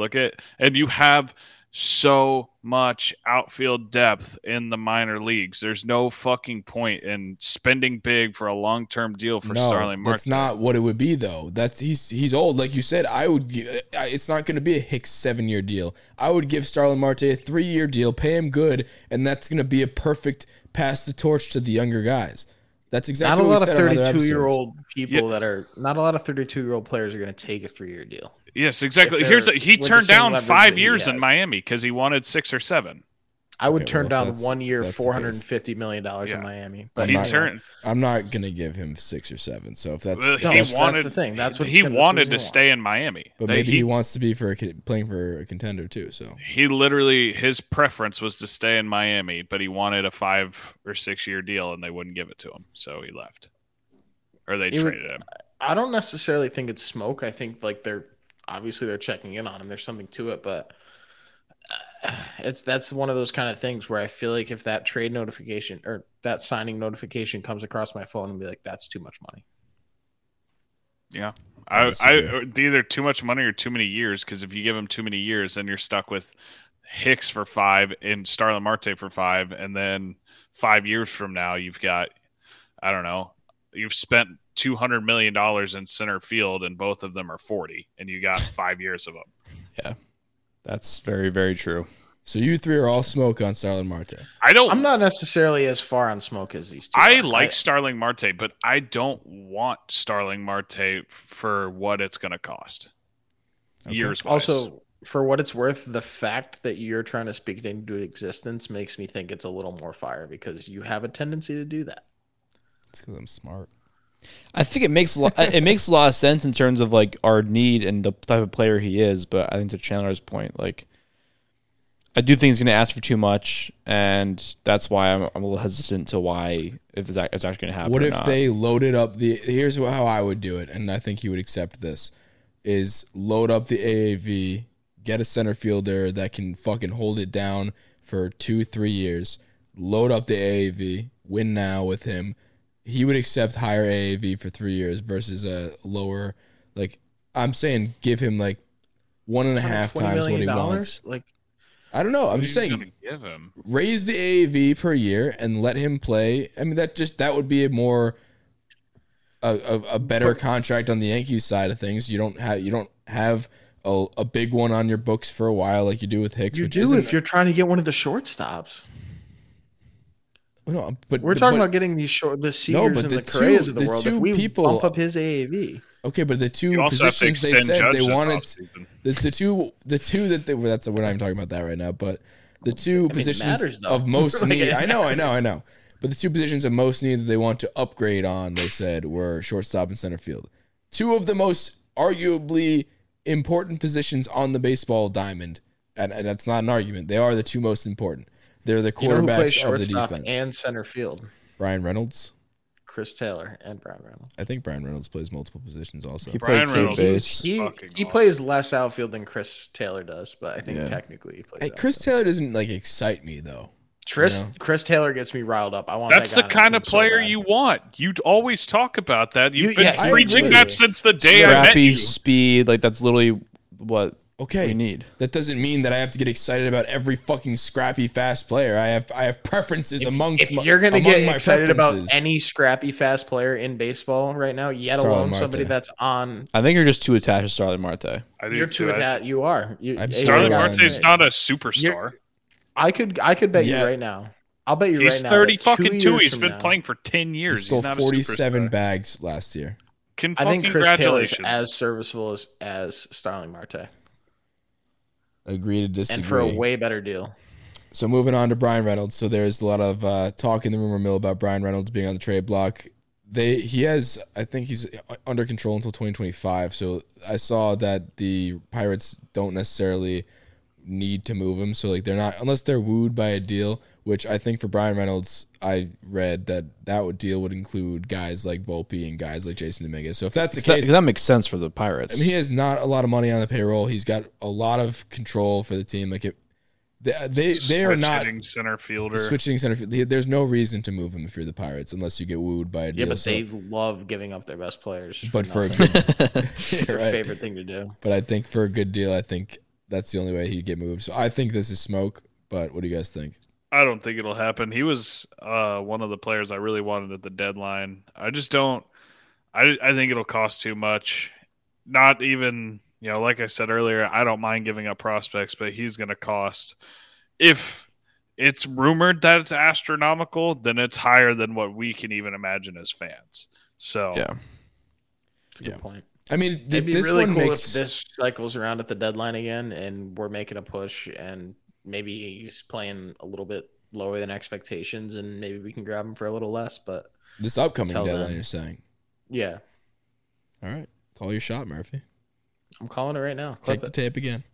And you have so much outfield depth in the minor leagues. There's no fucking point in spending big for a long-term deal for Starling Marte. That's not what it would be, though. He's old, like you said. It's not going to be a Hicks 7-year deal. I would give Starling Marte a 3-year deal, pay him good, and that's going to be a perfect pass the torch to the younger guys. That's exactly what we said on other episodes. Not a lot of 32-year-old players are going to take a 3-year deal. Yes, exactly. He turned down 5 years in Miami because he wanted 6 or 7. I would turn down 1 year, $450 million in Miami. But I'm not going to give him 6 or 7. So if that's the thing. That's what he wanted to stay in Miami. But maybe he wants to be playing for a contender too. So he his preference was to stay in Miami, but he wanted a 5 or 6 year deal, and they wouldn't give it to him, so he left, or they traded him. I don't necessarily think it's smoke. I think like they're checking in on him. There's something to it, but. That's one of those kind of things where I feel like if that trade notification or that signing notification comes across my phone and be like, that's too much money. Yeah. I either too much money or too many years. Cause if you give him too many years, then you're stuck with Hicks for 5 and Starling Marte for 5. And then 5 years from now, you've got, I don't know, you've spent $200 million in center field and both of them are 40 and you got 5 years of them. Yeah. That's very, very true. So you three are all smoke on Starling Marte. I'm not necessarily as far on smoke as these two. I like Starling Marte, but I don't want Starling Marte for what it's going to cost. Okay. Years-wise. Also, for what it's worth, the fact that you're trying to speak it into existence makes me think it's a little more fire because you have a tendency to do that. It's because I'm smart. I think it makes a lot of sense in terms of like our need and the type of player he is, but I think to Chandler's point, like I do think he's going to ask for too much, and that's why I'm a little hesitant to why if it's actually going to happen. What if they loaded up here's how I would do it, and I think he would accept this: is load up the AAV, get a center fielder that can fucking hold it down for 2-3 years, load up the AAV, win now with him. He would accept higher AAV for 3 years versus a lower. Like I'm saying, give him like 1.5 times what he wants. Like I don't know. I'm just saying, give him raise the AAV per year and let him play. I mean, that would be a better contract on the Yankees side of things. You don't have a big one on your books for a while like you do with Hicks. You do if you're trying to get one of the shortstops. No, but we're talking about getting the Seagers and the Correas of the world. If we bump up his AAV. Okay, but the two positions they said they wanted. The two that they were. We're not even talking about that right now. But The two positions of most need. I know. But the two positions of most need that they want to upgrade on, they said, were shortstop and center field. Two of the most arguably important positions on the baseball diamond. And that's not an argument. They are the two most important. They're the quarterbacks of the defense. And center field. Brian Reynolds. Chris Taylor and Brian Reynolds. I think Brian Reynolds plays multiple positions also. He plays less outfield than Chris Taylor does, but I think technically he plays outfield. Chris Taylor doesn't excite me though. Chris Taylor gets me riled up. That's the kind of player you want. You always talk about that. You've been preaching that since the day I met you. Scrappy speed, that's literally what we need. That doesn't mean that I have to get excited about every fucking scrappy fast player. I have preferences amongst my preferences. If you're going to get excited about any scrappy fast player in baseball right now, yet alone somebody that's on... I think you're just too attached to Starling Marte. You're too attached. You are. Starling Marte's not a superstar. I could bet you right now. I'll bet you right now. He's 30 fucking two. He's been playing for 10 years. He stole 47 bags last year. I think Chris Taylor is as serviceable as Starling Marte. Agree to disagree. And for a way better deal. So moving on to Brian Reynolds. So there's a lot of talk in the rumor mill about Brian Reynolds being on the trade block. I think he's under control until 2025. So I saw that the Pirates don't necessarily need to move him. So they're not, unless they're wooed by a deal, which I think for Brian Reynolds, I read that deal would include guys like Volpe and guys like Jason Dominguez. So if that's the case, that makes sense for the Pirates. I mean, he has not a lot of money on the payroll. He's got a lot of control for the team. They are not switching center fielder. There's no reason to move him if you're the Pirates unless you get wooed by a deal. Yeah, but they love giving up their best players. But for a good, it's their favorite thing to do. But I think for a good deal, I think that's the only way he'd get moved. So I think this is smoke. But what do you guys think? I don't think it'll happen. He was one of the players I really wanted at the deadline. I just don't. I think it'll cost too much. Not even, like I said earlier, I don't mind giving up prospects, but he's going to cost. If it's rumored that it's astronomical, then it's higher than what we can even imagine as fans. So yeah, that's a good point. I mean, it'd be really cool if this cycles around at the deadline again, and we're making a push, and maybe he's playing a little bit lower than expectations, and maybe we can grab him for a little less. But this upcoming deadline, you're saying? Yeah. All right, call your shot, Murphy. I'm calling it right now. Clip Take the tape again.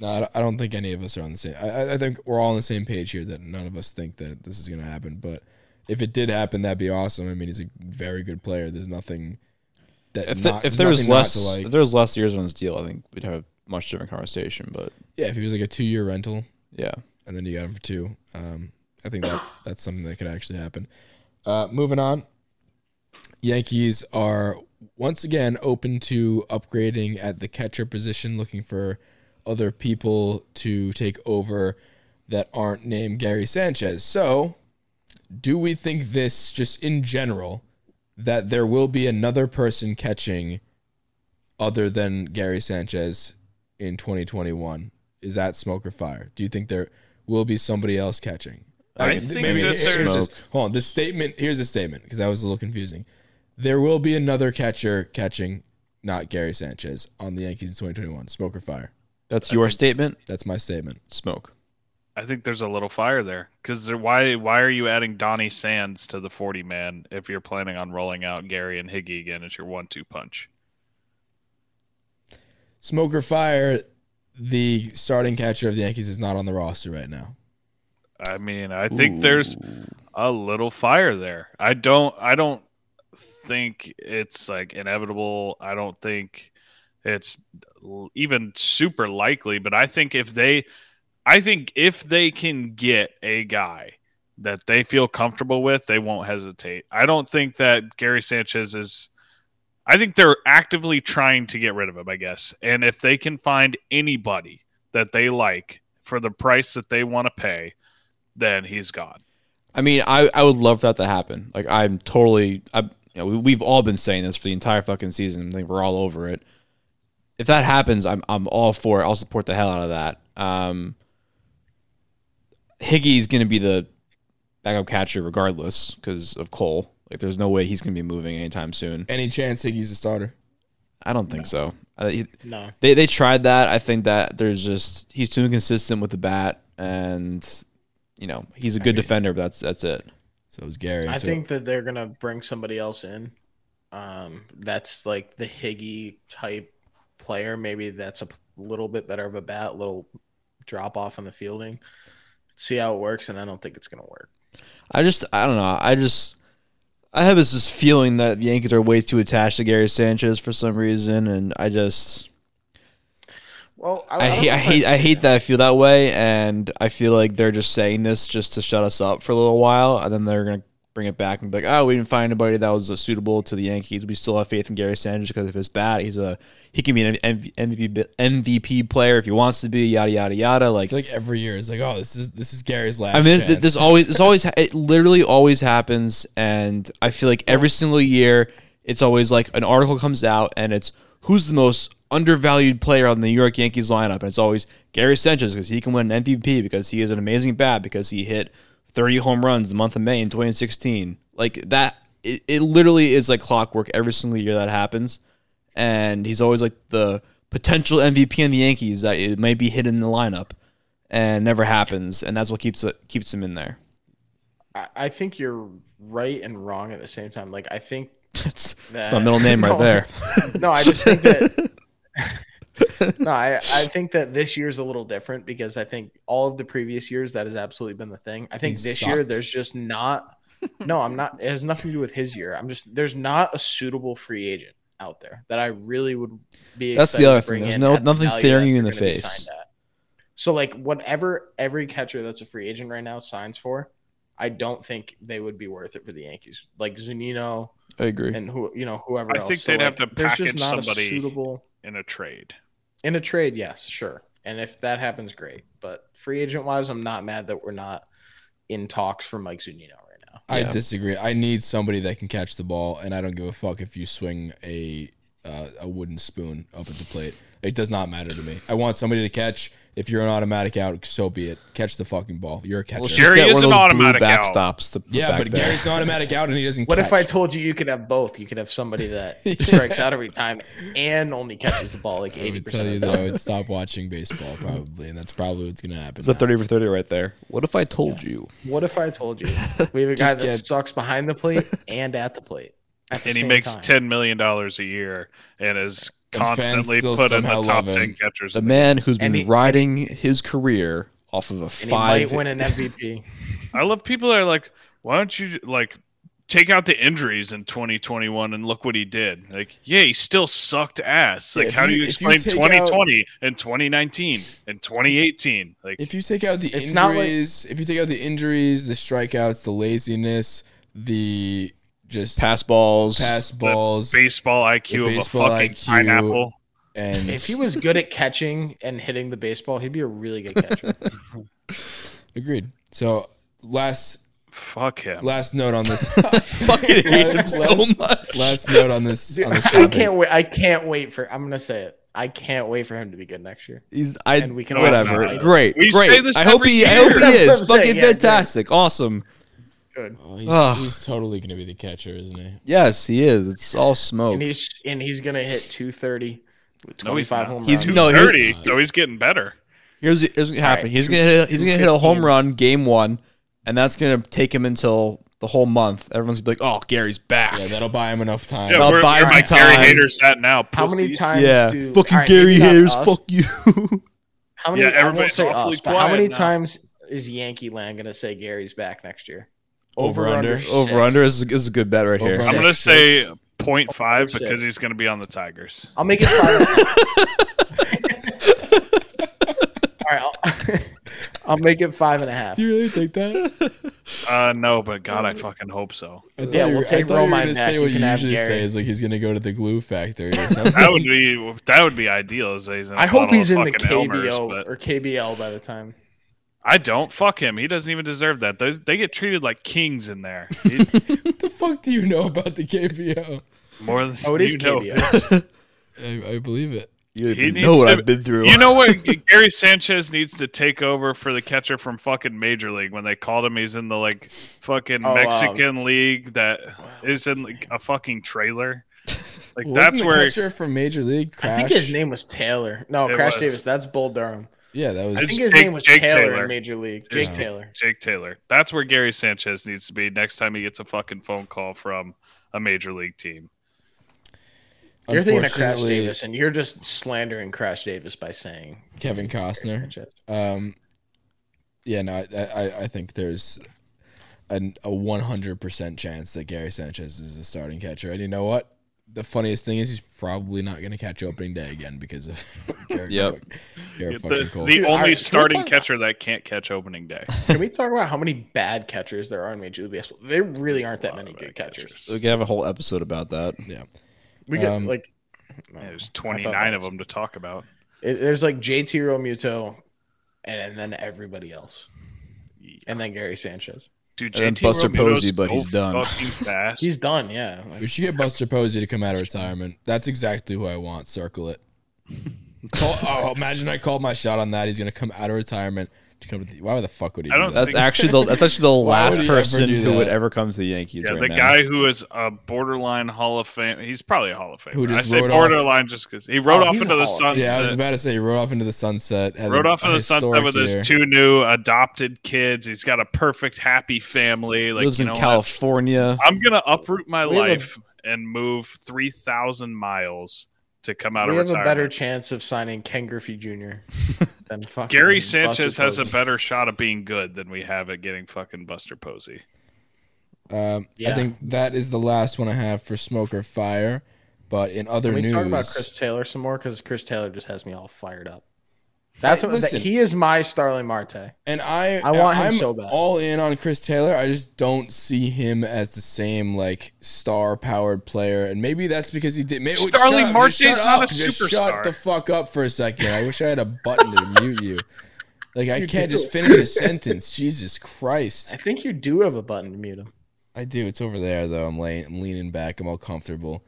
No, I don't think any of us are on the same. I think we're all on the same page here that none of us think that this is going to happen. But if it did happen, that'd be awesome. I mean, he's a very good player. There's nothing. If there was less years on his deal, I think we'd have a much different conversation. But yeah, if he was a 2-year rental, and then you got him for 2, I think that's something that could actually happen. Moving on, Yankees are once again open to upgrading at the catcher position, looking for other people to take over that aren't named Gary Sanchez. So, do we think this just in general? That there will be another person catching other than Gary Sanchez in 2021. Is that smoke or fire? Do you think there will be somebody else catching? Hold on. Here's a statement because that was a little confusing. There will be another catcher catching, not Gary Sanchez, on the Yankees in 2021. Smoke or fire? That's your statement? That's my statement. Smoke. I think there's a little fire there because why are you adding Donnie Sands to the 40-man if you're planning on rolling out Gary and Higgy again as your 1-2 punch? Smoke or fire, the starting catcher of the Yankees is not on the roster right now. I mean, I think there's a little fire there. I don't think it's inevitable. I don't think it's even super likely, but I think if they can get a guy that they feel comfortable with, they won't hesitate. I don't think that Gary Sanchez is – I think they're actively trying to get rid of him, I guess. And if they can find anybody that they like for the price that they want to pay, then he's gone. I mean, I would love that to happen. I'm totally – we've all been saying this for the entire fucking season. I think we're all over it. If that happens, I'm all for it. I'll support the hell out of that. Higgy's going to be the backup catcher regardless because of Cole. There's no way he's going to be moving anytime soon. Any chance Higgy's a starter? I don't think so. No. They tried that. I think that he's too inconsistent with the bat. and you know he's a good defender, but that's it. So it was Gary. I think that they're gonna bring somebody else in. That's like the Higgy type player. Maybe that's a little bit better of a bat, little drop off on the fielding. See how it works, and I don't think it's gonna work. I don't know. I have this feeling that the Yankees are way too attached to Gary Sanchez for some reason, and I just. Well, I hate that I feel that way, and I feel like they're just saying this just to shut us up for a little while, and then they're gonna bring it back and be like, "Oh, we didn't find anybody that was suitable to the Yankees. We still have faith in Gary Sanchez because of his bat. He can be an MVP player if he wants to be. Yada yada yada." Like I feel like every year it's like, "Oh, this is Gary's last." I mean, it literally always happens, and I feel like every single year it's always like an article comes out and it's who's the most undervalued player on the New York Yankees lineup, and it's always Gary Sanchez because he can win an MVP because he is an amazing bat because he hit 30 home runs the month of May in 2016. Like that, it literally is like clockwork every single year that happens, and he's always like the potential MVP in the Yankees that it may be hidden in the lineup and never happens, and that's what keeps him in there. I think you're right and wrong at the same time. Like I think that's my middle name right there. No, I just think that. No, I think that this year's a little different because I think all of the previous years that has absolutely been the thing. I think year there's just not. No, I'm not. It has nothing to do with his year. There's not a suitable free agent out there that I really would be. That's the other thing. There's nothing staring you in the face. So like whatever every catcher that's a free agent right now signs for, I don't think they would be worth it for the Yankees. Like Zunino, I agree, and whoever else. I think they'd have to package somebody suitable in a trade. In a trade, yes, sure. And if that happens, great. But free agent-wise, I'm not mad that we're not in talks for Mike Zunino right now. I disagree. I need somebody that can catch the ball, and I don't give a fuck if you swing a wooden spoon up at the plate. It does not matter to me. I want somebody to catch. If you're an automatic out, so be it. Catch the fucking ball. You're a catcher. Well, Gary is an automatic out. Gary's an automatic out, and he doesn't catch. What if I told you could have both? You could have somebody that strikes out every time and only catches the ball like 80%. I would tell you, though, I would stop watching baseball probably, and that's probably what's going to happen. It's a 30 for 30 right there. What if I told you? What if I told you? We have a guy that sucks behind the plate and at the plate. And he makes $10 million a year and is constantly put in the top 10 catchers. The man who's been riding his career off of he might win an MVP. I love people that are like, why don't you like take out the injuries in 2021 and look what he did? Like, yeah, he still sucked ass. Like, how do you explain 2020 and 2019 and 2018? Like, if you take out the injuries, the strikeouts, the laziness, the just pass balls, baseball IQ of a fucking pineapple. And if he was good at catching and hitting the baseball, he'd be a really good catcher. Agreed. So last note on this. I fucking hate him so much. Last note on this. Dude, on this topic. I'm gonna say it. I can't wait for him to be good next year. Whatever. Great. Great. I hope he is fucking fantastic. Awesome. He's totally going to be the catcher, isn't he? Yes, he is. It's all smoke. And he's going to hit 230 with 25 home runs. He's 230, so he's getting better. Here's what happened. Right, he's going to hit a home run game one, and that's going to take him until the whole month. Everyone's going to be like, oh, Gary's back. Yeah, that'll buy him enough time. Yeah, that'll buy him my time. Gary haters at now. Pussies. How many times do... Fucking right, Gary haters, fuck you. How many? I won't say us, but how many times is Yankee Land going to say Gary's back next year? Over under is a good bet right here. I'm gonna say 0.5 because he's gonna be on the Tigers. I'll make it 5.5. All right, I'll make it 5.5. You really think that? No, but God, I fucking hope so. Yeah, we'll take Romine back. Say what you usually say is like he's gonna go to the glue factory. Or something. that would be ideal. I hope he's in the KBO or KBL by the time. I don't. Fuck him. He doesn't even deserve that. They get treated like kings in there. What the fuck do you know about the KBO? More than you know. I believe it. You know what I've been through. You know what? Gary Sanchez needs to take over for the catcher from fucking Major League when they called him. He's in the like fucking Mexican league that is in like a fucking trailer. Like that's where catcher from Major League. Crash? I think his name was Taylor. No, Crash Davis. That's Bull Durham. Yeah, that was. I think his name was Jake Taylor in Major League. Jake Taylor. That's where Gary Sanchez needs to be next time he gets a fucking phone call from a Major League team. You're thinking of Crash Davis, and you're just slandering Crash Davis by saying Kevin Costner. Yeah, no, I think there's a 100% chance that Gary Sanchez is the starting catcher. And you know what? The funniest thing is he's probably not going to catch opening day again because of Garrett Cole. The only starting catcher that can't catch opening day. Can we talk about how many bad catchers there are in Major League Baseball? There really aren't that many good catchers. We could have a whole episode about that. Yeah. We get like there's 29 of them to talk about. There's like JT Realmuto and then everybody else. Yeah. And then Gary Sanchez. Dude, and JT Buster Posey, but he's done. Fast. He's done, yeah. Like, we should get Buster Posey to come out of retirement. That's exactly who I want. Circle it. Imagine I called my shot on that. He's gonna come out of retirement to come to the. Why the fuck would he? That's actually the last person who would ever come to the Yankees. Yeah, the guy who is a borderline Hall of Fame. He's probably a Hall of Famer. Who just I say borderline off, just because he rode off into the sunset. Yeah, I was about to say he rode off into the sunset. Rode off into the sunset with his two new adopted kids. He's got a perfect, happy family. Like lives in California. I'm gonna uproot my life and move 3,000 miles. To come out of retirement. We have a better chance of signing Ken Griffey Jr. than fucking Gary Sanchez has a better shot of being good than we have at getting fucking Buster Posey. I think that is the last one I have for Smoke or Fire. But in other news, can we talk about Chris Taylor some more? Because Chris Taylor just has me all fired up. That's he is my Starling Marte, and I want him so bad. All in on Chris Taylor. I just don't see him as the same like star-powered player, and maybe that's because he did. Starling Marte is not a superstar. Just shut the fuck up for a second. I wish I had a button to mute you. Like I can't just finish a sentence. Jesus Christ! I think you do have a button to mute him. I do. It's over there though. I'm leaning back. I'm all comfortable.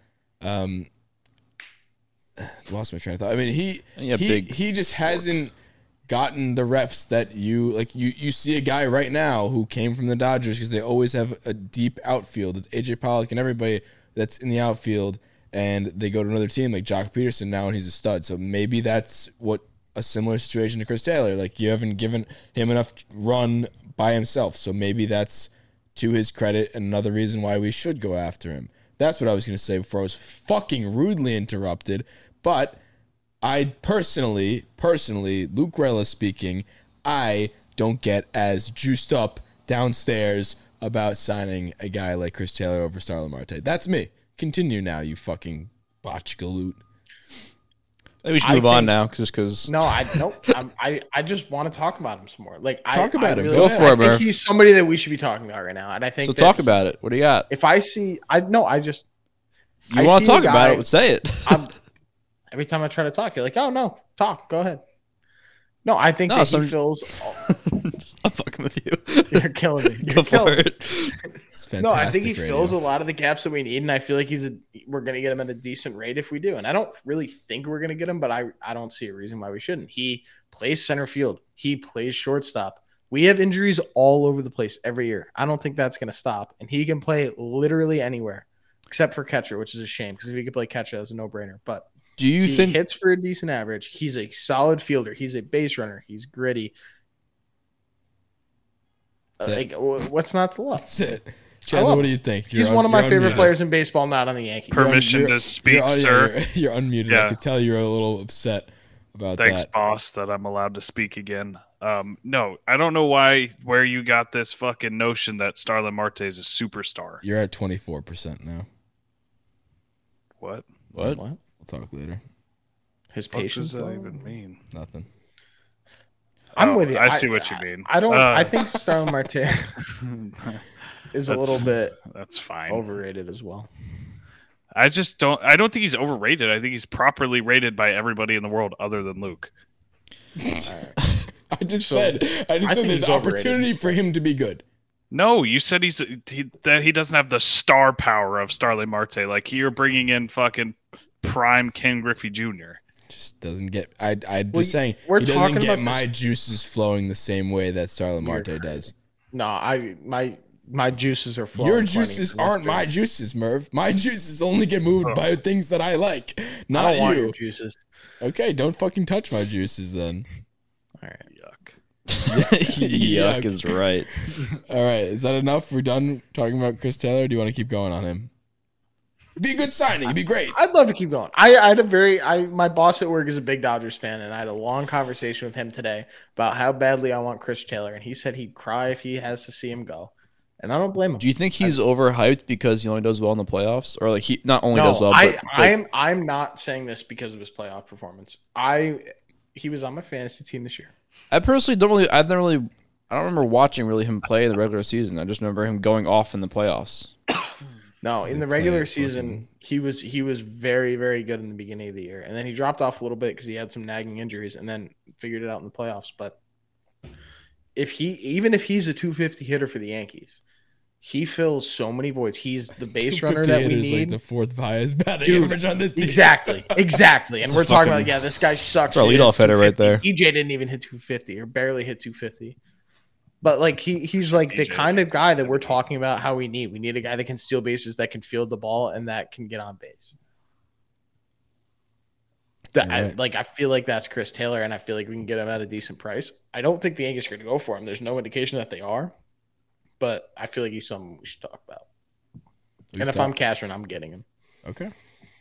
Lost my train of thought. I mean, he just hasn't gotten the reps that you like. You see a guy right now who came from the Dodgers because they always have a deep outfield. It's AJ Pollock and everybody that's in the outfield, and they go to another team like Jock Peterson now, and he's a stud. So maybe that's what a similar situation to Chris Taylor. Like you haven't given him enough run by himself. So maybe that's to his credit and another reason why we should go after him. That's what I was going to say before I was fucking rudely interrupted. But I personally, Luke Rella speaking, I don't get as juiced up downstairs about signing a guy like Chris Taylor over Starlin Marte. That's me. Continue now, you fucking botchgaloot. Maybe we should move on now, just because. No, I just want to talk about him some more. Like, talk about him. Go for it, bro. I think he's somebody that we should be talking about right now, and I think. So talk about it. What do you got? If I see, you want to talk about it? Say it. Every time I try to talk, you're like, "Oh no, talk. Go ahead." No, I think he fills. I'm fucking with you. You're killing me. You're killing me. No, I think he fills a lot of the gaps that we need, and I feel like we're going to get him at a decent rate if we do. And I don't really think we're going to get him, but I don't see a reason why we shouldn't. He plays center field. He plays shortstop. We have injuries all over the place every year. I don't think that's going to stop, and he can play literally anywhere except for catcher, which is a shame because if he could play catcher, that's a no-brainer. But do you think he hits for a decent average? He's a solid fielder. He's a base runner. He's gritty. Like, what's not to love? That's it. Chandler, what do you think? He's one of my favorite players in baseball, not on the Yankees. Permission to speak, sir. You're unmuted. Yeah. I could tell you're a little upset about that. Thanks, boss, that I'm allowed to speak again. No, I don't know where you got this fucking notion that Starlin Marte is a superstar. You're at 24% now. What? We'll talk later. His patience. What does that even mean? Nothing. I'm with you. I see what you mean. I don't. I think Starlin Marte is a little bit. That's fine. Overrated as well. I don't think he's overrated. I think he's properly rated by everybody in the world other than Luke. Right. I said there's opportunity for him to be good. No, you said that he doesn't have the star power of Starlin Marte. Like you're bringing in fucking prime Ken Griffey Jr. Just doesn't get. I'm just saying. He doesn't get my juices flowing the same way that Starlin Marte does. No, my juices are flowing. Your juices aren't my juices, Merv. My juices only get moved by things that I like, not you. I don't want your juices. Okay, don't fucking touch my juices then. All right. Yuck. Yuck is right. All right. Is that enough? We're done talking about Chris Taylor. Do you want to keep going on him? It'd be a good signing. It'd be great. I'd love to keep going. My boss at work is a big Dodgers fan, and I had a long conversation with him today about how badly I want Chris Taylor, and he said he'd cry if he has to see him go. And I don't blame him. Do you think he's overhyped because he only does well in the playoffs, or like he not only does well? I'm not saying this because of his playoff performance. He was on my fantasy team this year. I personally don't really. I don't remember watching really him play in the regular season. I just remember him going off in the playoffs. No, in the regular season, he was very, very good in the beginning of the year, and then he dropped off a little bit because he had some nagging injuries, and then figured it out in the playoffs. But if he's a 250 hitter for the Yankees. He fills so many voids. He's the base runner that we need. Like the fourth highest batting average on the team. Exactly. And we're talking about, this guy sucks. Bro, leadoff hitter right there. EJ didn't even hit 250 or barely hit 250. But he's like the kind of guy that we're talking about how we need. We need a guy that can steal bases, that can field the ball, and that can get on base. I feel like that's Chris Taylor, and I feel like we can get him at a decent price. I don't think the Yankees are going to go for him. There's no indication that they are. But I feel like he's something we should talk about. I'm cashing, I'm getting him. Okay.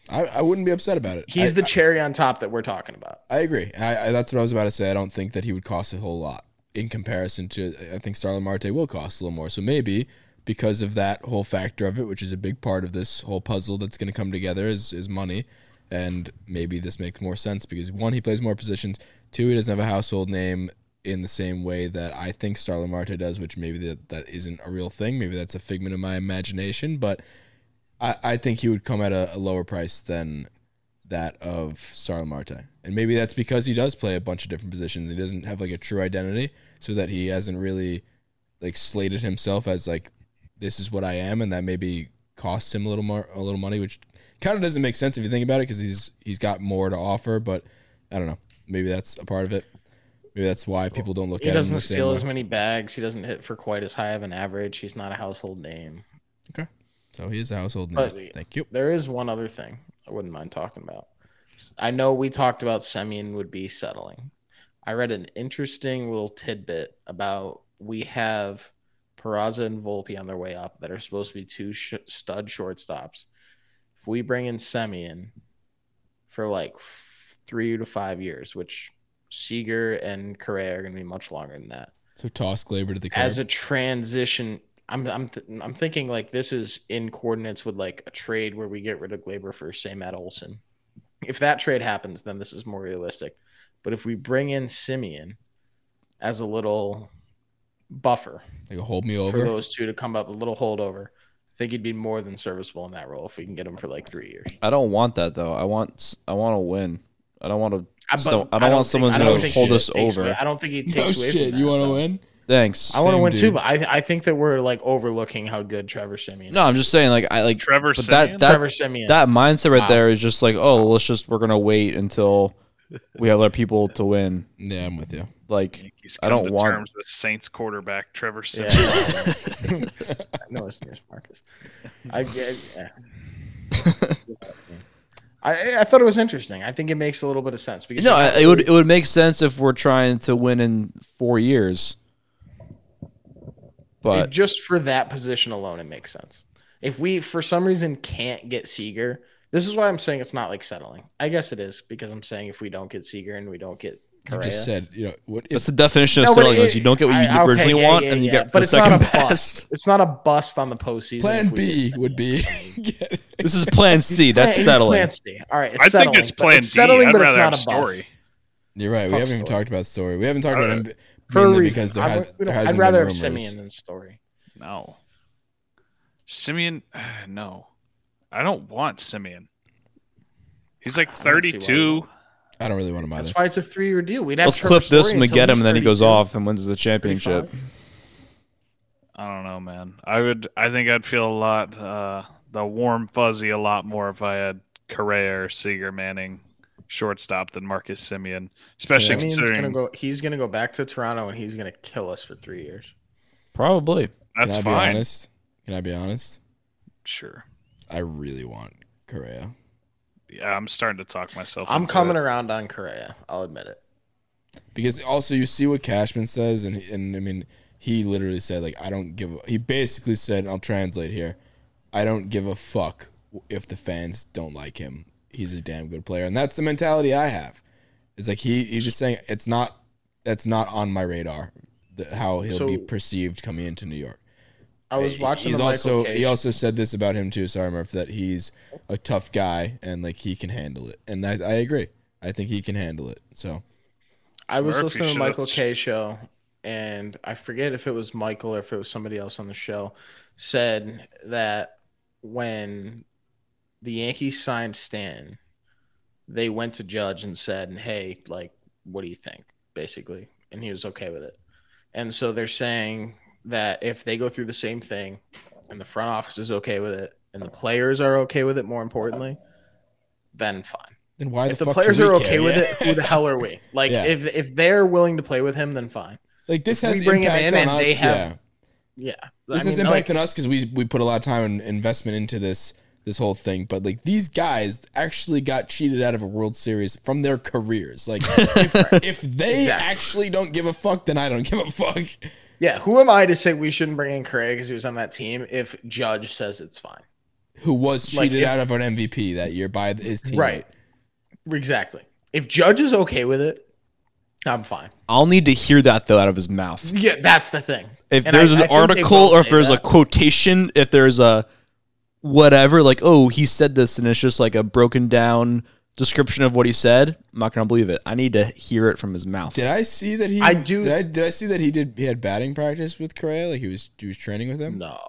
I wouldn't be upset about it. He's the cherry on top that we're talking about. I agree. That's what I was about to say. I don't think that he would cost a whole lot in comparison to, I think Starlin Marte will cost a little more. So maybe because of that whole factor of it, which is a big part of this whole puzzle that's going to come together is money. And maybe this makes more sense because, one, he plays more positions. Two, he doesn't have a household name in the same way that I think Starlin Marte does, which maybe that isn't a real thing. Maybe that's a figment of my imagination, but I think he would come at a lower price than that of Starlin Marte. And maybe that's because he does play a bunch of different positions. He doesn't have a true identity, so that he hasn't really slated himself as this is what I am, and that maybe costs him a little money, which kind of doesn't make sense if you think about it, because he's got more to offer, but I don't know. Maybe that's a part of it. Maybe that's why people don't look at him. He doesn't steal as many bags. He doesn't hit for quite as high of an average. He's not a household name. Okay. So he is a household name. Thank you. There is one other thing I wouldn't mind talking about. I know we talked about Semien would be settling. I read an interesting little tidbit about we have Peraza and Volpe on their way up that are supposed to be two stud shortstops. If we bring in Semien for 3 to 5 years, which Seager and Correa are going to be much longer than that. So toss Gleyber to the curb. As a transition, I'm thinking this is in coordinates with a trade where we get rid of Gleyber for say Matt Olson. If that trade happens, then this is more realistic. But if we bring in Semien as a little buffer, a hold me over for those two to come up, a little holdover, I think he'd be more than serviceable in that role if we can get him for 3 years. I don't want that though. I want to win. I don't want to. I don't want someone to hold us over. I don't think he takes away from that. You want to win? Thanks. I want to win too, but I think that we're overlooking how good Trevor Semien is. No, I'm just saying I like Trevor Semien. Trevor Semien. That mindset right there is just we're gonna wait until we have other people to win. Yeah, I'm with you. I don't want terms with Saints quarterback Trevor Semien. Yeah. I know it's near Marcus. I get. Yeah. I thought it was interesting. I think it makes a little bit of sense. Because it would make sense if we're trying to win in 4 years. But just for that position alone, it makes sense. If we, for some reason, can't get Seager, this is why I'm saying it's not settling. I guess it is because I'm saying if we don't get Seager and we don't get Correa. You just said, what's the definition of settling? Is you don't get what you originally want and you get the second best. It's not a bust on the postseason. Plan B would be. This is plan C. That's settling. Plan C. All right. I think it's plan D. It's settling, but it's not a bust. You're right. We haven't even talked about Story. We haven't talked about him mainly because there hasn't been rumors. I'd rather have Semien than Story. No. Semien, no. I don't want Semien. He's 32. I don't really want him either. That's why it's a 3-year deal. Let's clip this and we get him, and then he goes off and wins the championship. I don't know, man. I think I'd feel a lot more if I had Correa or Seager Manning shortstop than Marcus Semien, especially considering he's going to go back to Toronto and he's going to kill us for 3 years. Probably. That's fine. Can I be honest? Sure. I really want Correa. Yeah, I'm starting to talk myself. I'm coming around on Correa. I'll admit it. Because also you see what Cashman says, and I mean, he literally said, like, I don't give a... He basically said, and I'll translate here, I don't give a fuck if the fans don't like him. He's a damn good player. And that's the mentality I have. It's like he's just saying, it's not... That's not on my radar, how he'll be perceived coming into New York. I was watching He also said this about him, too, sorry, Murph, that he's a tough guy and, like, he can handle it. And I agree. I think he can handle it, so... I was listening to Michael K's show, and I forget if it was Michael or if it was somebody else on the show, said that when the Yankees signed Stanton, they went to Judge and said, hey, like, what do you think, basically? And he was okay with it. And so they're saying that if they go through the same thing and the front office is okay with it and the players are okay with it, more importantly, then fine. Then why if the players are okay with it, who the hell are we? Like, if they're willing to play with him, then fine. Like, this has impact on us. This has impact on us because we put a lot of time and investment into this whole thing. But, like, these guys actually got cheated out of a World Series from their careers. Like, if they actually don't give a fuck, then I don't give a fuck. Yeah, who am I to say we shouldn't bring in Correa because he was on that team if Judge says it's fine? Who was cheated out of an MVP that year by his team. Right. Exactly. If Judge is okay with it, I'm fine. I'll need to hear that, though, out of his mouth. Yeah, that's the thing. If there's an article or if there's a quotation, if there's a whatever, like, oh, he said this, and it's just like a broken down description of what he said, I'm not going to believe it. I need to hear it from his mouth. Did I see that he... I do. Did I see that he had batting practice with Correa? Like, he was training with him? No.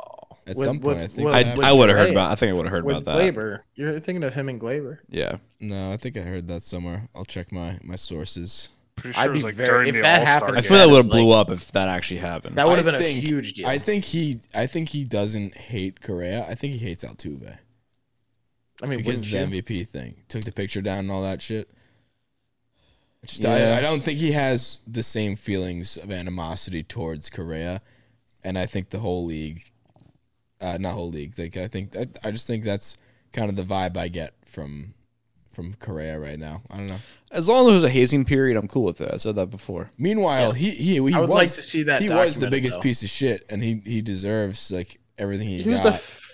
At some point, I think I would have heard about. I think I would have heard about that. Gleyber, you're thinking of him and Gleyber. Yeah. No, I think I heard that somewhere. I'll check my sources. Pretty sure I'd be like very. If that happened, I feel that would have blew up if that actually happened. That would have been a huge deal. I think he doesn't hate Correa. I think he hates Altuve. I mean, because of the MVP thing, took the picture down and all that shit. I don't think he has the same feelings of animosity towards Correa, and I think the whole league. Not whole league. Like I just think that's kind of the vibe I get from Correa right now. I don't know. As long as there's a hazing period, I'm cool with it. I said that before. Meanwhile, he I would like to see that. He was the biggest piece of shit, and he deserves like everything he got. He was the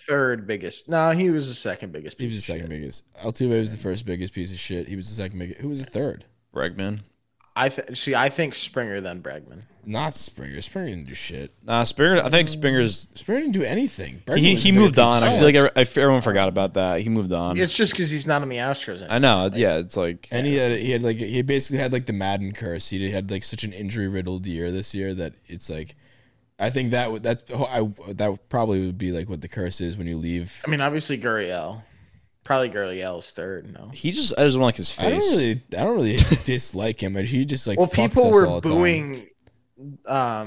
third biggest. No, he was the second biggest. He was the second biggest. Altuve was the first biggest piece of shit. He was the second biggest. Who was the third? Bregman. I think Springer then Bregman. Not Springer. Springer didn't do shit. Nah, Springer. I think Springer didn't do anything. He moved on. I feel like everyone forgot about that. He moved on. It's just because he's not in the Astros anymore. I know. Yeah, it's like. And he basically had like the Madden curse. He had like such an injury riddled year this year that it's like, I think that probably would be like what the curse is when you leave. I mean, obviously Gurriel. Probably Gurriel's third. No, I just don't like his face. I don't really dislike him, but he just like. Well, fucks people us were all booing. I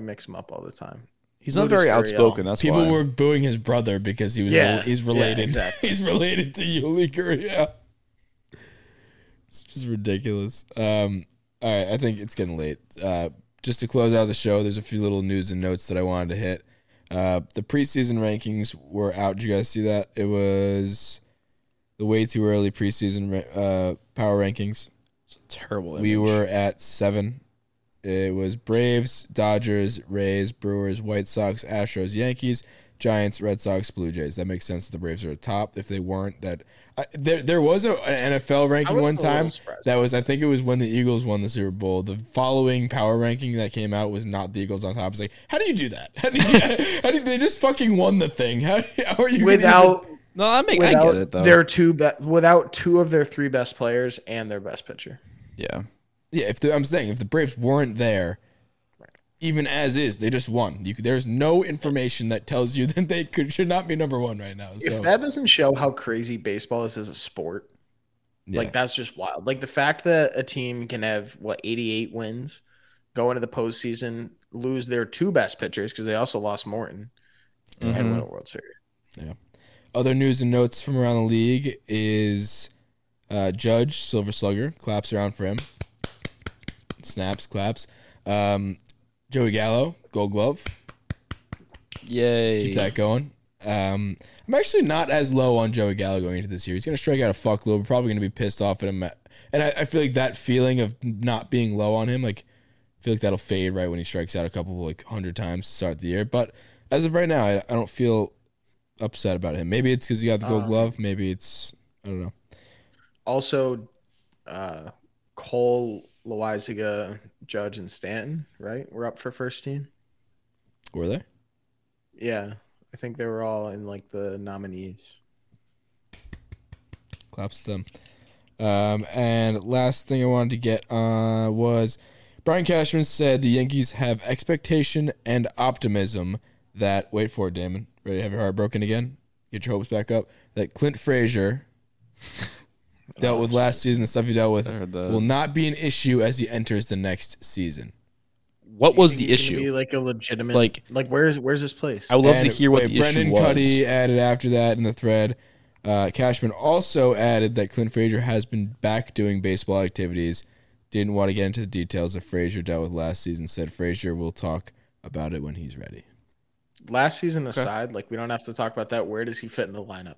mix him up all the time. He's not very outspoken. That's why people were booing his brother because he was. Yeah, he's related. Yeah, exactly. He's related to Yuli Gurriel. It's just ridiculous. All right, I think it's getting late. Just to close out the show, there's a few little news and notes that I wanted to hit. The preseason rankings were out. Did you guys see that? It was the way too early preseason power rankings. It's a terrible image. We were at 7. It was Braves, Dodgers, Rays, Brewers, White Sox, Astros, Yankees, Giants, Red Sox, Blue Jays. That makes sense. The Braves are at top. If they weren't, there was an NFL ranking one time. That was, I think it was when the Eagles won the Super Bowl. The following power ranking that came out was not the Eagles on top. It's like, how do you do that? How do they just fucking won the thing? How are you without? No, I get it though. Without two of their three best players and their best pitcher. Yeah. Yeah, I'm saying if the Braves weren't there, even as is, they just won. There's no information that tells you that they should not be number one right now. So. If that doesn't show how crazy baseball is as a sport, like that's just wild. Like the fact that a team can have, 88 wins, go into the postseason, lose their two best pitchers because they also lost Morton and win a World Series. Yeah. Other news and notes from around the league is Judge, Silver Slugger, claps around for him. Snaps, claps. Joey Gallo, Gold Glove. Yay! Let's keep that going. I'm actually not as low on Joey Gallo going into this year. He's going to strike out a fuckload. We're probably going to be pissed off at him. And I feel like that feeling of not being low on him, like, I feel like that'll fade right when he strikes out a couple, like, 100 times to start the year. But as of right now, I don't feel upset about him. Maybe it's because he got the gold glove. Maybe it's, I don't know. Also, Cole, Loaizaga, Judge, and Stanton, right? We're up for first team. Were they? Yeah. I think they were all in, like, the nominees. Claps to them. And last thing I wanted to get was Brian Cashman said the Yankees have expectation and optimism that, wait for it, Damon, ready to have your heart broken again? Get your hopes back up. That Clint Frazier dealt with last season, the stuff he dealt with, will not be an issue as he enters the next season. What was the issue? Be like a legitimate, like where's this place? I would love to hear what the issue was. Brendan Cuddy added after that in the thread. Cashman also added that Clint Frazier has been back doing baseball activities. Didn't want to get into the details that Frazier dealt with last season. Said Frazier will talk about it when he's ready. Last season aside, like, we don't have to talk about that. Where does he fit in the lineup?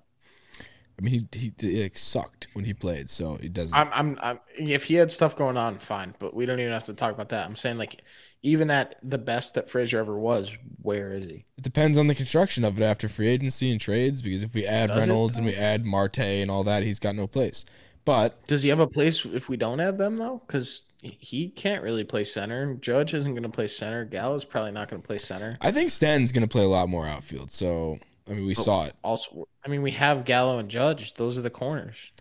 I mean, he like, sucked when he played, so it doesn't. I'm if he had stuff going on, fine, but we don't even have to talk about that. I'm saying, like, even at the best that Frazier ever was, where is he? It depends on the construction of it after free agency and trades, because if we add Reynolds and we add Marte and all that, he's got no place. But does he have a place if we don't add them, though? Because he can't really play center. Judge isn't going to play center. Gallo's probably not going to play center. I think Stanton's going to play a lot more outfield, so. I mean, we saw it. Also, I mean, we have Gallo and Judge. Those are the corners.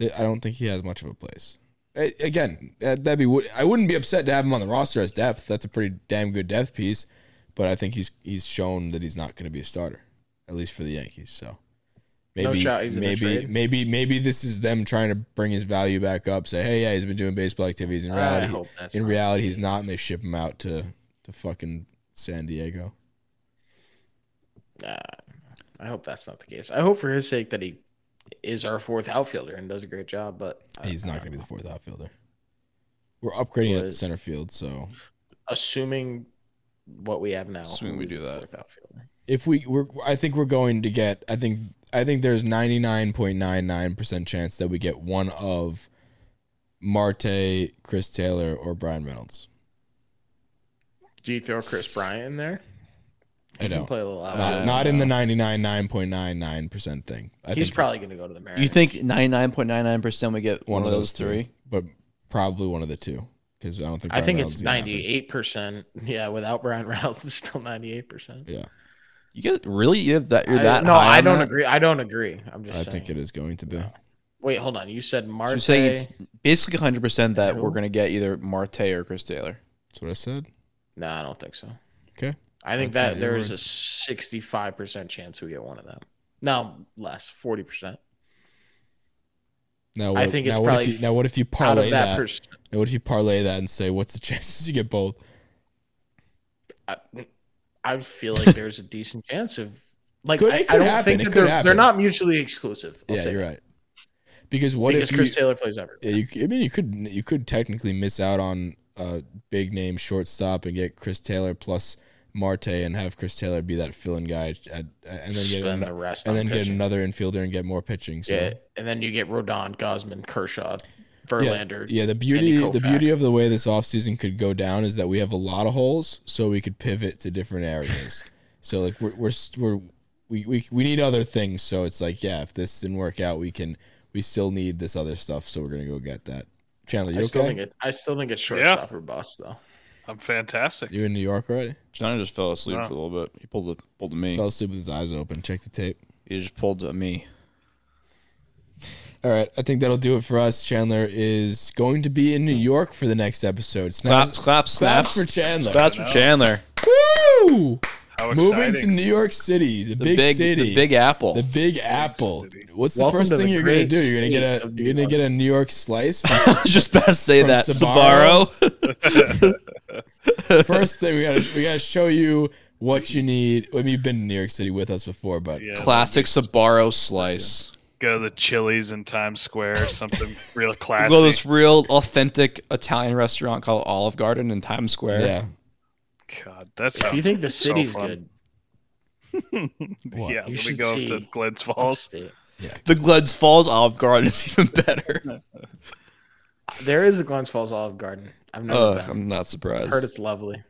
I don't think he has much of a place. Again, I wouldn't be upset to have him on the roster as depth. That's a pretty damn good depth piece. But I think he's shown that he's not going to be a starter, at least for the Yankees. So maybe this is them trying to bring his value back up. Say, hey, yeah, he's been doing baseball activities. In reality, he's not, and they ship him out to fucking San Diego. Nah. I hope that's not the case. I hope for his sake that he is our fourth outfielder and does a great job, but he's not going to be the fourth outfielder. We're upgrading at center field, so assuming what we have now, assuming we do that, if I think there's 99.99% chance that we get one of Marte, Chris Taylor, or Brian Reynolds. Do you throw Chris Bryant in there? I don't. Not in the 99.99% thing. He's probably going to go to the Mariners. You think 99.99% we get one of those three? But probably one of the two, because I don't think Brian Reynolds it's 98%. Yeah, without Brian Reynolds, it's still 98%. Yeah. You get really? You have that? You're that? No, I don't agree. I don't agree. I'm just saying. I think it is going to be. Wait, hold on. You said Marte. You're saying it's basically 100% that we're going to get either Marte or Chris Taylor. That's what I said. No, I don't think so. Okay. I think that there is a 65% chance we get one of them. No, less, 40%. Now, I think it's probably. What if you parlay that? Now, what if you parlay that and say, what's the chances you get both? I feel like there's a decent chance of, like, I don't think that they're not mutually exclusive. Yeah, you're right. Because if Chris Taylor plays everywhere? Yeah, you could technically miss out on a big name shortstop and get Chris Taylor plus Marte and have Chris Taylor be that fill-in guy and then get another infielder and get more pitching. So. Yeah, and then you get Rodon, Gosman, Kershaw, Verlander. Yeah, the beauty of the way this offseason could go down is that we have a lot of holes, so we could pivot to different areas. So, like, we need other things, so it's like, yeah, if this didn't work out, we still need this other stuff, so we're going to go get that. Chandler, you okay? I still think it's shortstop or bust, though. I'm fantastic. You in New York already? John just fell asleep for a little bit. He pulled a me. Fell asleep with his eyes open. Check the tape. He just pulled a me. All right. I think that'll do it for us. Chandler is going to be in New York for the next episode. Claps for Chandler. Claps for Chandler. Woo! How exciting. Moving to New York City, the big city. The Big Apple. The Big Apple. What's the first thing you're going to do? You're going to get a New York slice? Just best say that. Sbarro. First thing we gotta show you what you need. I mean, you've been in New York City with us before, but classic Sbarro slice. Go to the Chili's in Times Square, something real classic. Go to this real authentic Italian restaurant called Olive Garden in Times Square. Yeah. God, that's. If you think the city's good, Yeah, you should go to Glens Falls. Yeah. The Glens Falls Olive Garden is even better. There is a Glens Falls Olive Garden. I've never been. I'm not surprised. I heard it's lovely.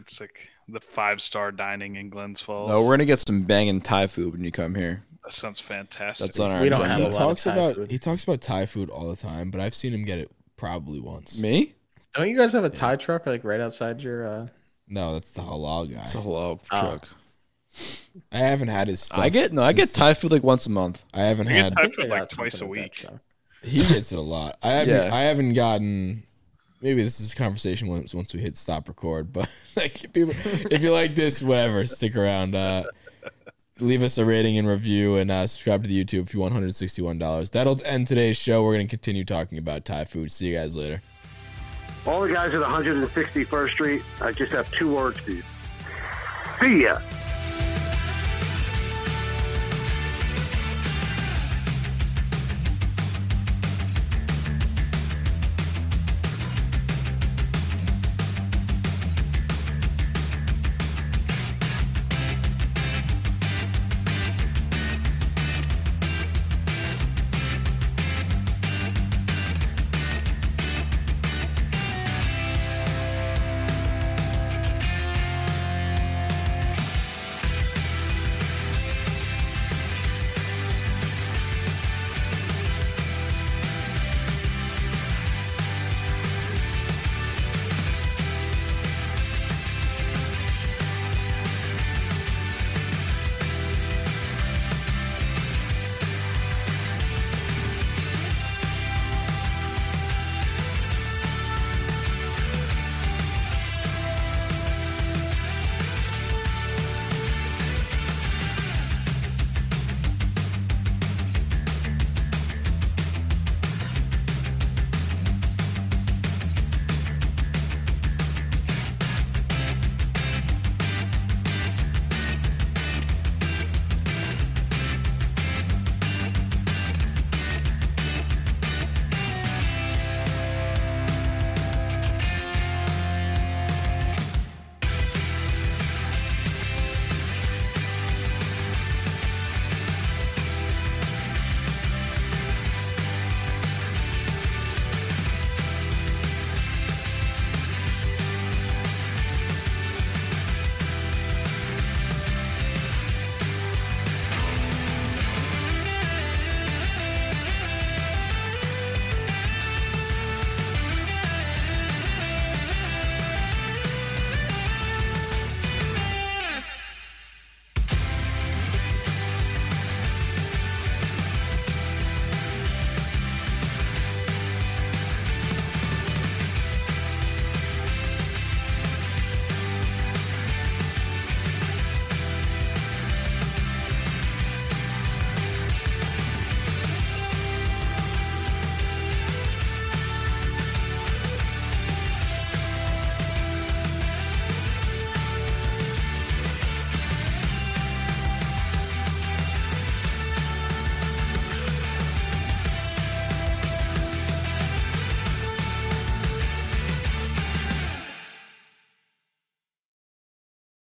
It's like the 5-star dining in Glens Falls. No, we're going to get some banging Thai food when you come here. That sounds fantastic. That's on our agenda. He talks about Thai food all the time, but I've seen him get it probably once. Me? Don't you guys have a Thai truck like right outside your... No, that's the halal guy. It's a halal truck. I haven't had his stuff. I get Thai food like once a month. I haven't had Thai food like twice a week. He gets it a lot. I haven't gotten. Maybe this is a conversation once we hit stop record. But like, people, if you like this, whatever, stick around. Leave us a rating and review, and subscribe to the YouTube if you want $161. That'll end today's show. We're going to continue talking about Thai food. See you guys later. All the guys at 161st Street, I just have two words for you. See ya.